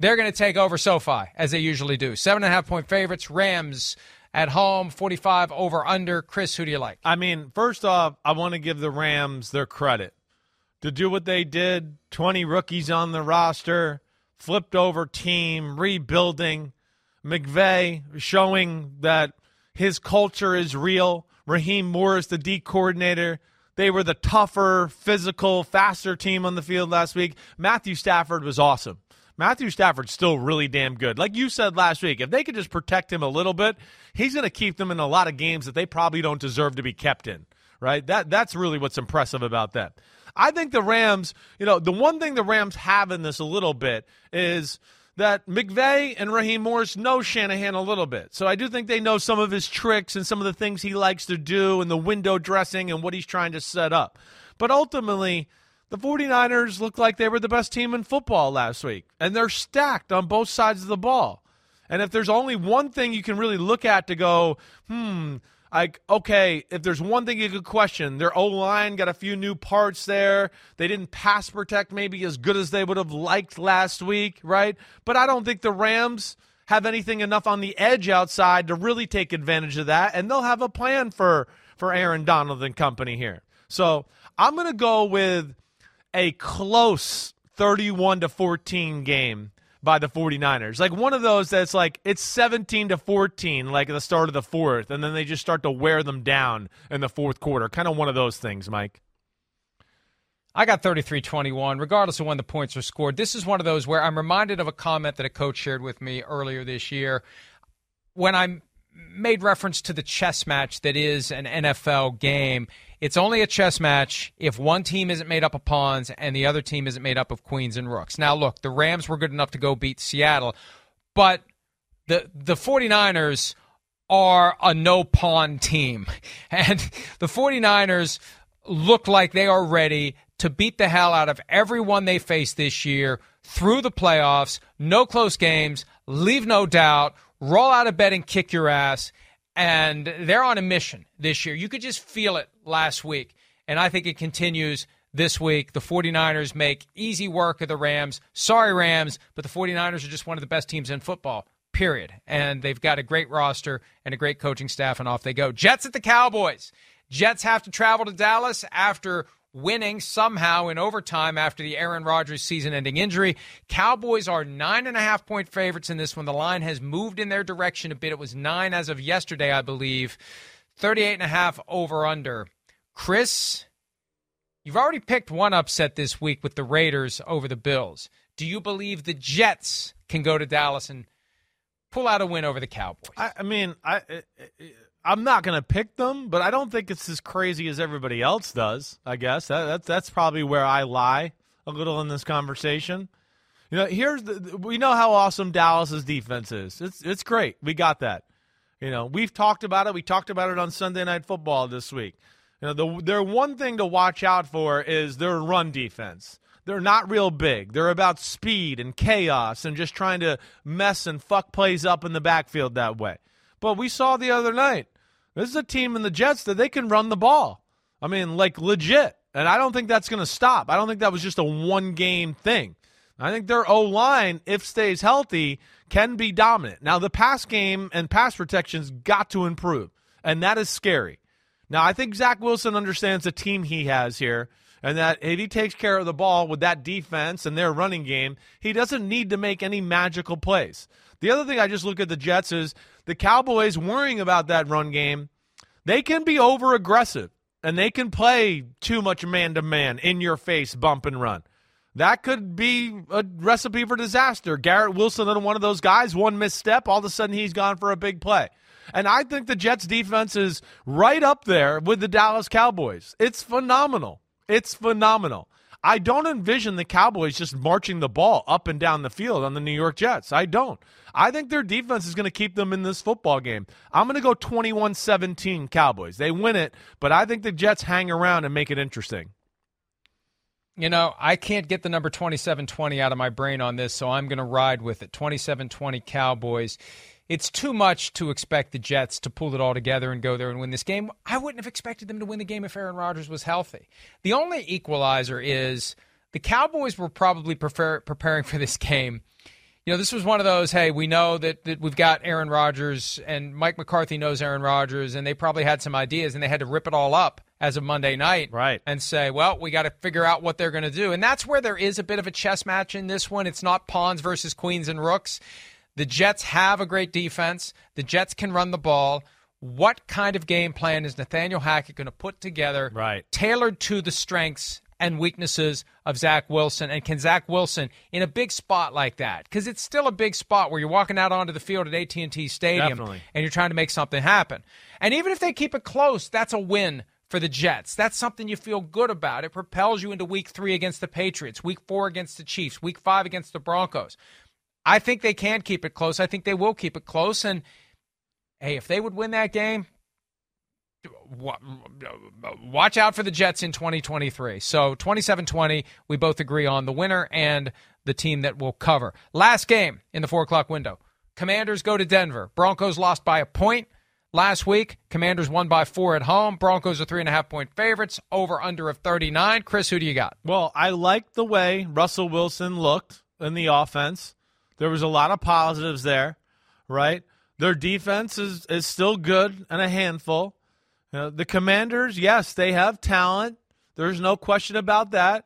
they're going to take over SoFi, as they usually do. 7.5-point favorites, Rams at home, 45 over under. Chris, who do you like? I mean, first off, I want to give the Rams their credit. To do what they did, 20 rookies on the roster, flipped over team, rebuilding. McVay showing that his culture is real. Raheem Morris, the D coordinator. They were the tougher, physical, faster team on the field last week. Matthew Stafford was awesome. Matthew Stafford's still really damn good. Like you said last week, if they could just protect him a little bit, he's going to keep them in a lot of games that they probably don't deserve to be kept in, right? That's really what's impressive about that. I think the Rams, the one thing the Rams have in this a little bit is that McVay and Raheem Morris know Shanahan a little bit. So I do think they know some of his tricks and some of the things he likes to do and the window dressing and what he's trying to set up. But ultimately, the 49ers look like they were the best team in football last week, and they're stacked on both sides of the ball. And if there's only one thing you can really look at to go, if there's one thing you could question, their O-line got a few new parts there. They didn't pass protect maybe as good as they would have liked last week, right? But I don't think the Rams have anything enough on the edge outside to really take advantage of that, and they'll have a plan for Aaron Donald and company here. So I'm going to go with a close 31-14 game by the 49ers. Like one of those that's like it's 17-14 like at the start of the fourth, and then they just start to wear them down in the fourth quarter. Kind of one of those things, Mike. I got 33-21, regardless of when the points are scored. This is one of those where I'm reminded of a comment that a coach shared with me earlier this year when I made reference to the chess match that is an NFL game. It's only a chess match if one team isn't made up of pawns and the other team isn't made up of queens and rooks. Now, look, the Rams were good enough to go beat Seattle, but the 49ers are a no-pawn team. And the 49ers look like they are ready to beat the hell out of everyone they face this year through the playoffs, no close games, leave no doubt, roll out of bed and kick your ass. And they're on a mission this year. You could just feel it last week, and I think it continues this week. The 49ers make easy work of the Rams. Sorry, Rams, but the 49ers are just one of the best teams in football, period. And they've got a great roster and a great coaching staff, and off they go. Jets at the Cowboys. Jets have to travel to Dallas after winning somehow in overtime after the Aaron Rodgers season-ending injury. Cowboys are 9.5-point favorites in this one. The line has moved in their direction a bit. It was 9 as of yesterday, I believe. 38.5 over-under. Chris, you've already picked one upset this week with the Raiders over the Bills. Do you believe the Jets can go to Dallas and pull out a win over the Cowboys? I'm not going to pick them, but I don't think it's as crazy as everybody else does, I guess. That's probably where I lie a little in this conversation. We know how awesome Dallas's defense is. It's great. We got that. We've talked about it. We talked about it on Sunday Night Football this week. Their one thing to watch out for is their run defense. They're not real big. They're about speed and chaos and just trying to mess and fuck plays up in the backfield that way. But we saw the other night, this is a team in the Jets that they can run the ball. I mean, like legit. And I don't think that's going to stop. I don't think that was just a one-game thing. I think their O-line, if stays healthy, can be dominant. Now, the pass game and pass protection's got to improve, and that is scary. Now, I think Zach Wilson understands the team he has here, and that if he takes care of the ball with that defense and their running game, he doesn't need to make any magical plays. The other thing I just look at the Jets is the Cowboys worrying about that run game. They can be over-aggressive, and they can play too much man-to-man, in-your-face bump and run. That could be a recipe for disaster. Garrett Wilson and one of those guys, one misstep, all of a sudden he's gone for a big play. And I think the Jets' defense is right up there with the Dallas Cowboys. It's phenomenal. It's phenomenal. I don't envision the Cowboys just marching the ball up and down the field on the New York Jets. I don't. I think their defense is going to keep them in this football game. I'm going to go 21-17 Cowboys. They win it, but I think the Jets hang around and make it interesting. You know, I can't get the number 27-20 out of my brain on this, so I'm going to ride with it. 27-20 Cowboys. It's too much to expect the Jets to pull it all together and go there and win this game. I wouldn't have expected them to win the game if Aaron Rodgers was healthy. The only equalizer is the Cowboys were probably preparing for this game. You know, this was one of those, hey, we know that we've got Aaron Rodgers and Mike McCarthy knows Aaron Rodgers, and they probably had some ideas, and they had to rip it all up as of Monday night, right, and say, well, we got to figure out what they're going to do. And that's where there is a bit of a chess match in this one. It's not pawns versus queens and rooks. The Jets have a great defense. The Jets can run the ball. What kind of game plan is Nathaniel Hackett going to put together, right, tailored to the strengths and weaknesses of Zach Wilson? And can Zach Wilson, in a big spot like that, because it's still a big spot where you're walking out onto the field at AT&T Stadium, definitely, and you're trying to make something happen. And even if they keep it close, that's a win for the Jets. That's something you feel good about. It propels you into week 3 against the Patriots, week 4 against the Chiefs, week 5 against the Broncos. I think they can keep it close. I think they will keep it close. And, hey, if they would win that game, watch out for the Jets in 2023. So 27-20, we both agree on the winner and the team that will cover. Last game in the 4 o'clock window. Commanders go to Denver. Broncos lost by a point last week. Commanders won by 4 at home. Broncos are 3.5-point favorites, over under of 39. Chris, who do you got? Well, I like the way Russell Wilson looked in the offense. There was a lot of positives there, right? Their defense is still good and a handful. The Commanders, yes, they have talent. There's no question about that.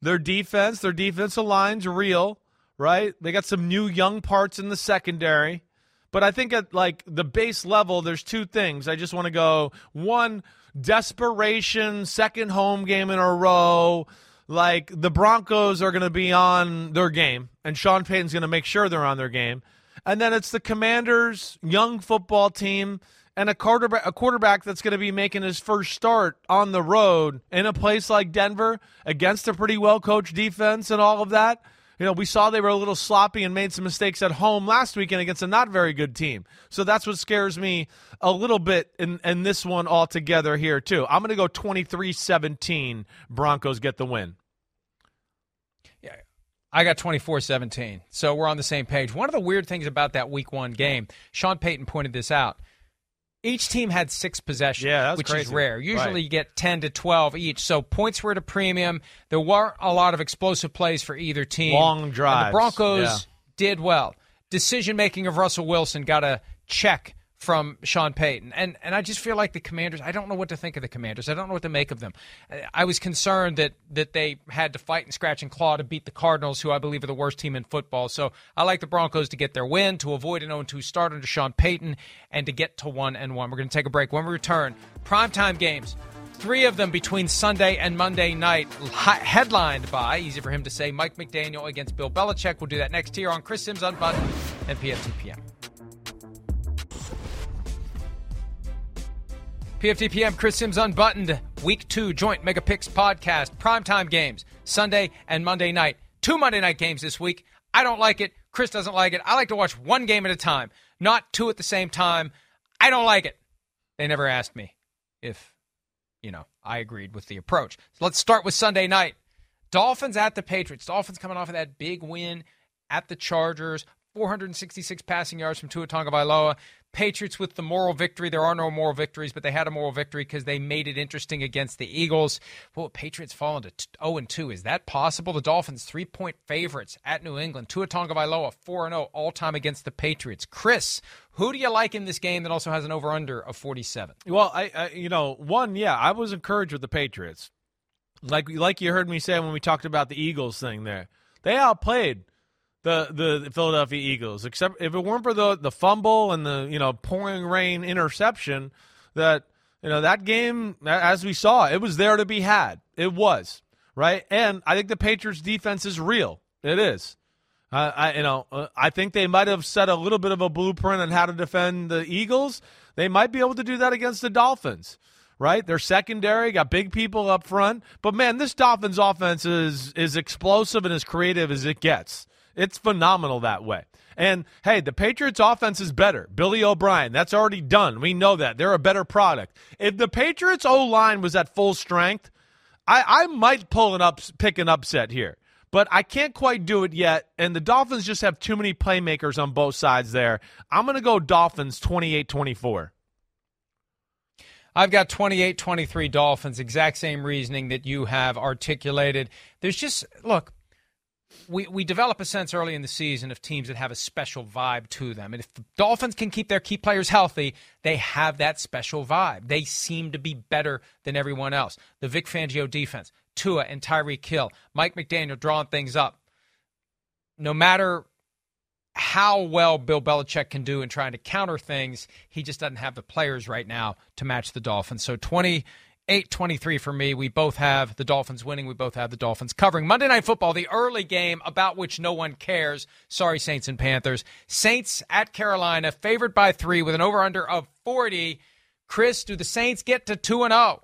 Their defensive line's real, right? They got some new young parts in the secondary. But I think at, like, the base level, there's two things. I just want to go, one, desperation, second home game in a row. Like, the Broncos are going to be on their game, and Sean Payton's going to make sure they're on their game. And then it's the Commanders' young football team, and a quarterback that's going to be making his first start on the road in a place like Denver against a pretty well-coached defense and all of that. You know, we saw they were a little sloppy and made some mistakes at home last weekend against a not very good team. So that's what scares me a little bit in this one altogether here, too. I'm going to go 23-17. Broncos get the win. Yeah, I got 24-17. So we're on the same page. One of the weird things about that week 1 game, Sean Payton pointed this out. Each team had 6 possessions, which crazy. Is rare. Usually you get 10 to 12 each, so points were at a premium. There weren't a lot of explosive plays for either team. Long drives. And the Broncos did well. Decision-making of Russell Wilson got a check from Sean Payton. And I just feel like the Commanders, I don't know what to think of the Commanders. I don't know what to make of them. I was concerned that they had to fight and scratch and claw to beat the Cardinals, who I believe are the worst team in football. So I like the Broncos to get their win, to avoid an 0-2 start under Sean Payton, and to get to 1-1. We're going to take a break. When we return, primetime games, 3 of them between Sunday and Monday night, headlined by, easy for him to say, Mike McDaniel against Bill Belichick. We'll do that next here on Chris Sims Unbuttoned and PFTPM. PFTPM, Chris Sims Unbuttoned, Week 2 Joint Mega Picks Podcast, primetime games, Sunday and Monday night. 2 Monday night games this week. I don't like it. Chris doesn't like it. I like to watch 1 game at a time, not 2 at the same time. I don't like it. They never asked me if, you know, I agreed with the approach. So let's start with Sunday night. Dolphins at the Patriots. Dolphins coming off of that big win at the Chargers. 466 passing yards from Tua Tagovailoa. Patriots with the moral victory. There are no moral victories, but they had a moral victory because they made it interesting against the Eagles. Well, Patriots fallen to 0-2. Is that possible? The Dolphins, 3-point favorites at New England. Tua Tagovailoa, 4-0 all-time against the Patriots. Chris, who do you like in this game that also has an over-under of 47? Well, I was encouraged with the Patriots. Like you heard me say when we talked about the Eagles thing there. They outplayed the Philadelphia Eagles, except if it weren't for the fumble and the, you know, pouring rain interception, that, you know, that game, as we saw, it was there to be had. It was, right? And I think the Patriots defense is real. It is. I think they might have set a little bit of a blueprint on how to defend the Eagles. They might be able to do that against the Dolphins, right? They're secondary, got big people up front. But, man, this Dolphins offense is explosive and as creative as it gets. It's phenomenal that way. And, hey, the Patriots' offense is better. Billy O'Brien, that's already done. We know that. They're a better product. If the Patriots' O-line was at full strength, I might pull an up, pick an upset here, but I can't quite do it yet, and the Dolphins just have too many playmakers on both sides there. I'm going to go Dolphins 28-24. I've got 28-23 Dolphins, exact same reasoning that you have articulated. There's just, look, we develop a sense early in the season of teams that have a special vibe to them. And if the Dolphins can keep their key players healthy, they have that special vibe. They seem to be better than everyone else. The Vic Fangio defense, Tua and Tyreek Hill, Mike McDaniel drawing things up. No matter how well Bill Belichick can do in trying to counter things, he just doesn't have the players right now to match the Dolphins. So 28-23 for me. We both have the Dolphins winning. We both have the Dolphins covering. Monday Night Football, the early game about which no one cares. Sorry, Saints and Panthers. Saints at Carolina, favored by 3 with an over-under of 40. Chris, do the Saints get to 2-0?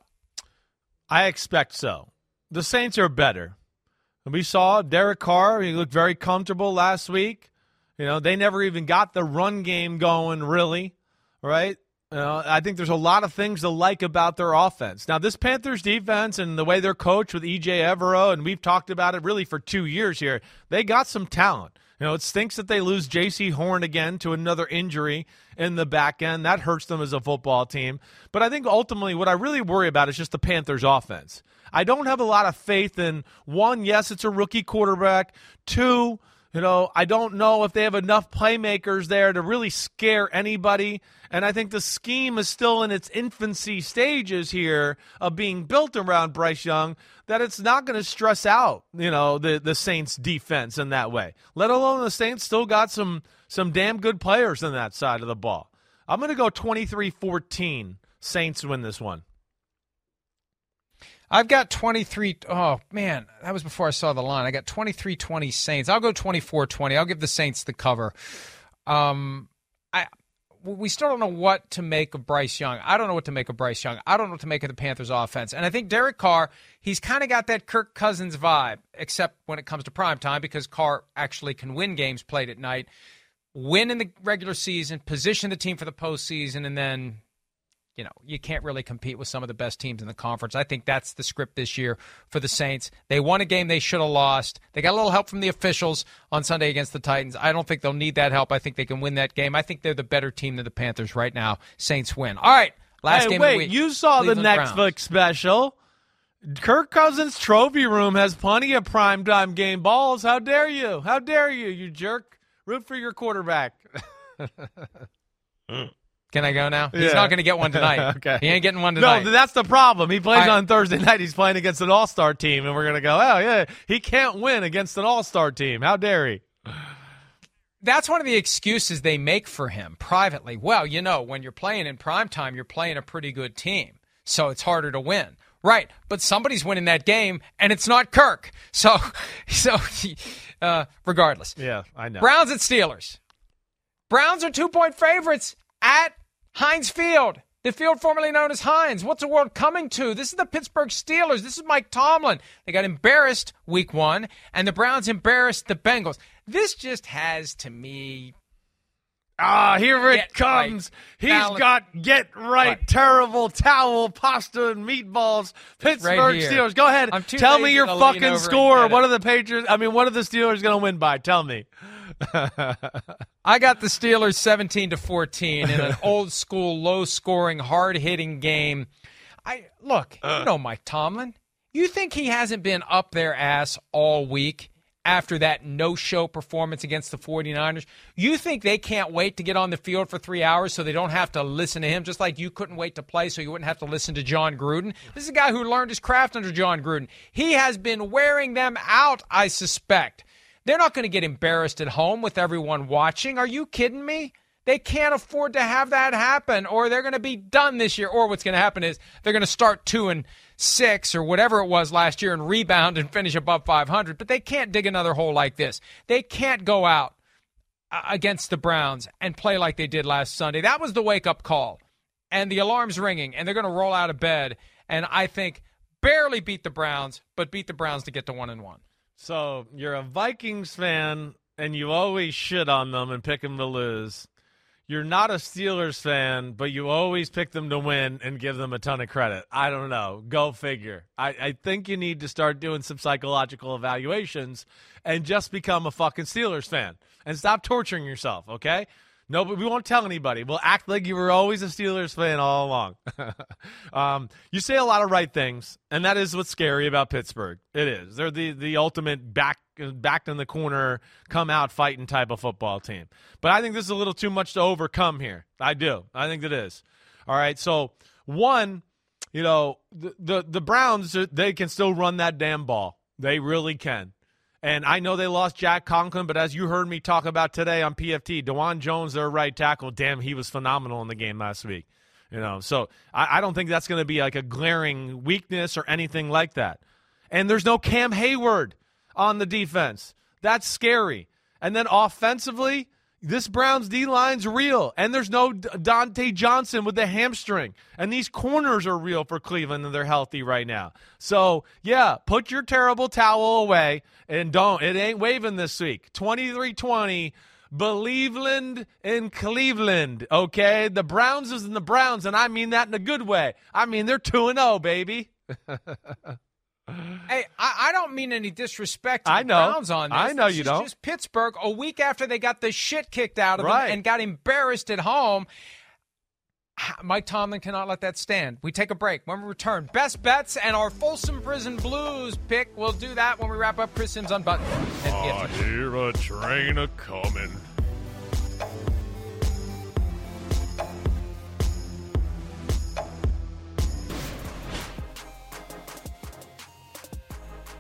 I expect so. The Saints are better. We saw Derek Carr. He looked very comfortable last week. You know, they never even got the run game going, really, right? You know, I think there's a lot of things to like about their offense. Now, this Panthers defense and the way they're coached with E.J. Evero, and we've talked about it really for 2 years here, they got some talent. You know, it stinks that they lose J.C. Horn again to another injury in the back end. That hurts them as a football team. But I think ultimately what I really worry about is just the Panthers' offense. I don't have a lot of faith in, one, yes, it's a rookie quarterback, two, you know, I don't know if they have enough playmakers there to really scare anybody. And I think the scheme is still in its infancy stages here of being built around Bryce Young, that it's not going to stress out, you know, the Saints defense in that way. Let alone the Saints still got some damn good players on that side of the ball. I'm going to go 23-14. Saints win this one. I've got 23 – oh, man, that was before I saw the line. I got 23-20 Saints. I'll go 24-20. I'll give the Saints the cover. We still don't know what to make of Bryce Young. I don't know what to make of Bryce Young. I don't know what to make of the Panthers' offense. And I think Derek Carr, he's kind of got that Kirk Cousins vibe, except when it comes to primetime, because Carr actually can win games played at night, win in the regular season, position the team for the postseason, and then – you know, you can't really compete with some of the best teams in the conference. I think that's the script this year for the Saints. They won a game they should have lost. They got a little help from the officials on Sunday against the Titans. I don't think they'll need that help. I think they can win that game. I think they're the better team than the Panthers right now. Saints win. All right, last game of the week. You saw Cleveland the Netflix Browns special. Kirk Cousins' trophy room has plenty of primetime game balls. How dare you? How dare you, you jerk? Root for your quarterback. Can I go now? Yeah. He's not going to get one tonight. Okay. He ain't getting one tonight. No, that's the problem. He plays on Thursday night. He's playing against an all-star team, and we're going to go, oh, yeah, he can't win against an all-star team. How dare he? That's one of the excuses they make for him privately. Well, you know, when you're playing in primetime, you're playing a pretty good team, so it's harder to win. Right, but somebody's winning that game, and it's not Kirk. So regardless. Yeah, I know. Browns at Steelers. Browns are 2-point favorites at Heinz Field, the field formerly known as Heinz. What's the world coming to? This is the Pittsburgh Steelers. This is Mike Tomlin. They got embarrassed week one, and the Browns embarrassed the Bengals. This just has, to me... here it comes. Right. He's got terrible towel, pasta, and meatballs. Pittsburgh Steelers. Go ahead. Tell me your fucking score. What are the Steelers going to win by? Tell me. I got the Steelers 17-14 in an old school, low scoring, hard hitting game. You know Mike Tomlin. You think he hasn't been up their ass all week after that no-show performance against the 49ers? You think they can't wait to get on the field for 3 hours so they don't have to listen to him, just like you couldn't wait to play so you wouldn't have to listen to John Gruden? This is a guy who learned his craft under John Gruden. He has been wearing them out, I suspect. They're not going to get embarrassed at home with everyone watching. Are you kidding me? They can't afford to have that happen, or they're going to be done this year. Or what's going to happen is they're going to start 2-6 or whatever it was last year and rebound and finish above 500. But they can't dig another hole like this. They can't go out against the Browns and play like they did last Sunday. That was the wake-up call, and the alarm's ringing, and they're going to roll out of bed. And I think barely beat the Browns, but beat the Browns to get to 1-1. So you're a Vikings fan, and you always shit on them and pick them to lose. you're not a Steelers fan, but you always pick them to win and give them a ton of credit. I don't know. Go figure. I think you need to start doing some psychological evaluations and just become a fucking Steelers fan and stop torturing yourself, okay? No, but we won't tell anybody. We'll act like you were always a Steelers fan all along. You say a lot of right things, and that is what's scary about Pittsburgh. It is. They're the ultimate backed in the corner, come out fighting type of football team. But I think this is a little too much to overcome here. I do. I think it is. All right, so one, you know, the Browns, they can still run that damn ball. They really can. And I know they lost Jack Conklin, but as you heard me talk about today on PFT, DeJuan Jones, their right tackle, damn, he was phenomenal in the game last week. You know, so I don't think that's going to be like a glaring weakness or anything like that. And there's no Cam Hayward on the defense. That's scary. And then offensively, this Browns D-line's real. And there's no Dante Johnson with the hamstring. And these corners are real for Cleveland, and they're healthy right now. So, yeah, put your terrible towel away. And don't, it ain't waving this week. 23-20, Believeland in Cleveland, okay? The Browns is in the Browns, and I mean that in a good way. I mean, they're 2-0, baby. Hey, I don't mean any disrespect to the Browns on this. I know you don't. It's just Pittsburgh, a week after they got the shit kicked out of them and got embarrassed at home. Mike Tomlin cannot let that stand. We take a break. When we return, best bets and our Folsom Prison Blues pick. We'll do that when we wrap up Chris Sims Unbuttoned. I hear a train a-coming.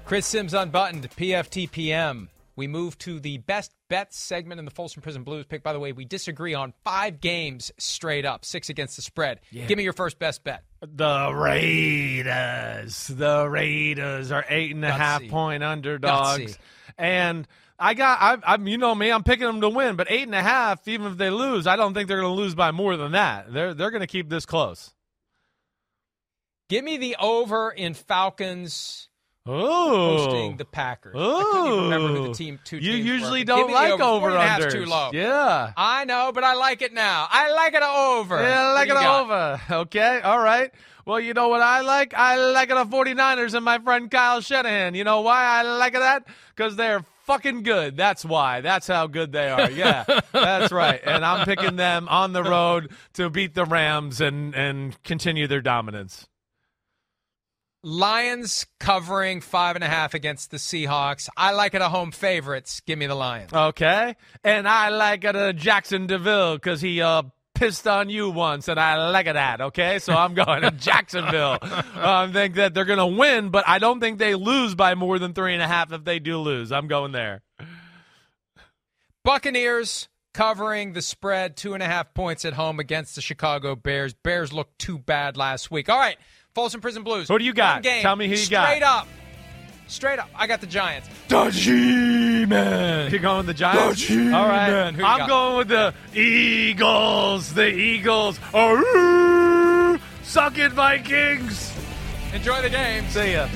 Chris Sims Unbuttoned, PFTPM. We move to the best bets segment in the Folsom Prison Blues pick. By the way, we disagree on 5 games straight up, 6 against the spread. Yeah. Give me your first best bet. The Raiders. The Raiders are 8.5-point underdogs. And I'm you know me, I'm picking them to win, but 8.5, even if they lose, I don't think they're going to lose by more than that. They're going to keep this close. Give me the over in Falcons. Oh, hosting the Packers. Ooh. I couldn't even remember who the teams usually were. Don't like over-unders. Too low. Yeah. I know, but I like it now. I like it over. Yeah, I like it over. Okay, all right. Well, you know what I like? I like it the 49ers and my friend Kyle Shanahan. You know why I like that? Because they're fucking good. That's why. That's how good they are. Yeah, that's right. And I'm picking them on the road to beat the Rams and continue their dominance. Lions covering 5.5 against the Seahawks. I like it a home favorites. Give me the Lions. Okay. And I like it a Jackson DeVille because he pissed on you once, and I like it that. Okay. So I'm going to Jacksonville. I think that they're going to win, but I don't think they lose by more than 3.5 if they do lose. I'm going there. Buccaneers covering the spread 2.5 points at home against the Chicago Bears. Bears looked too bad last week. All right. Folsom Prison Blues. Who do you got? Tell me who you got. Straight up. I got the Giants. The G-Man. You're going with the Giants? The G-Man. All right. I'm going with the Eagles. The Eagles. Arrgh! Suck it, Vikings. Enjoy the game. See ya.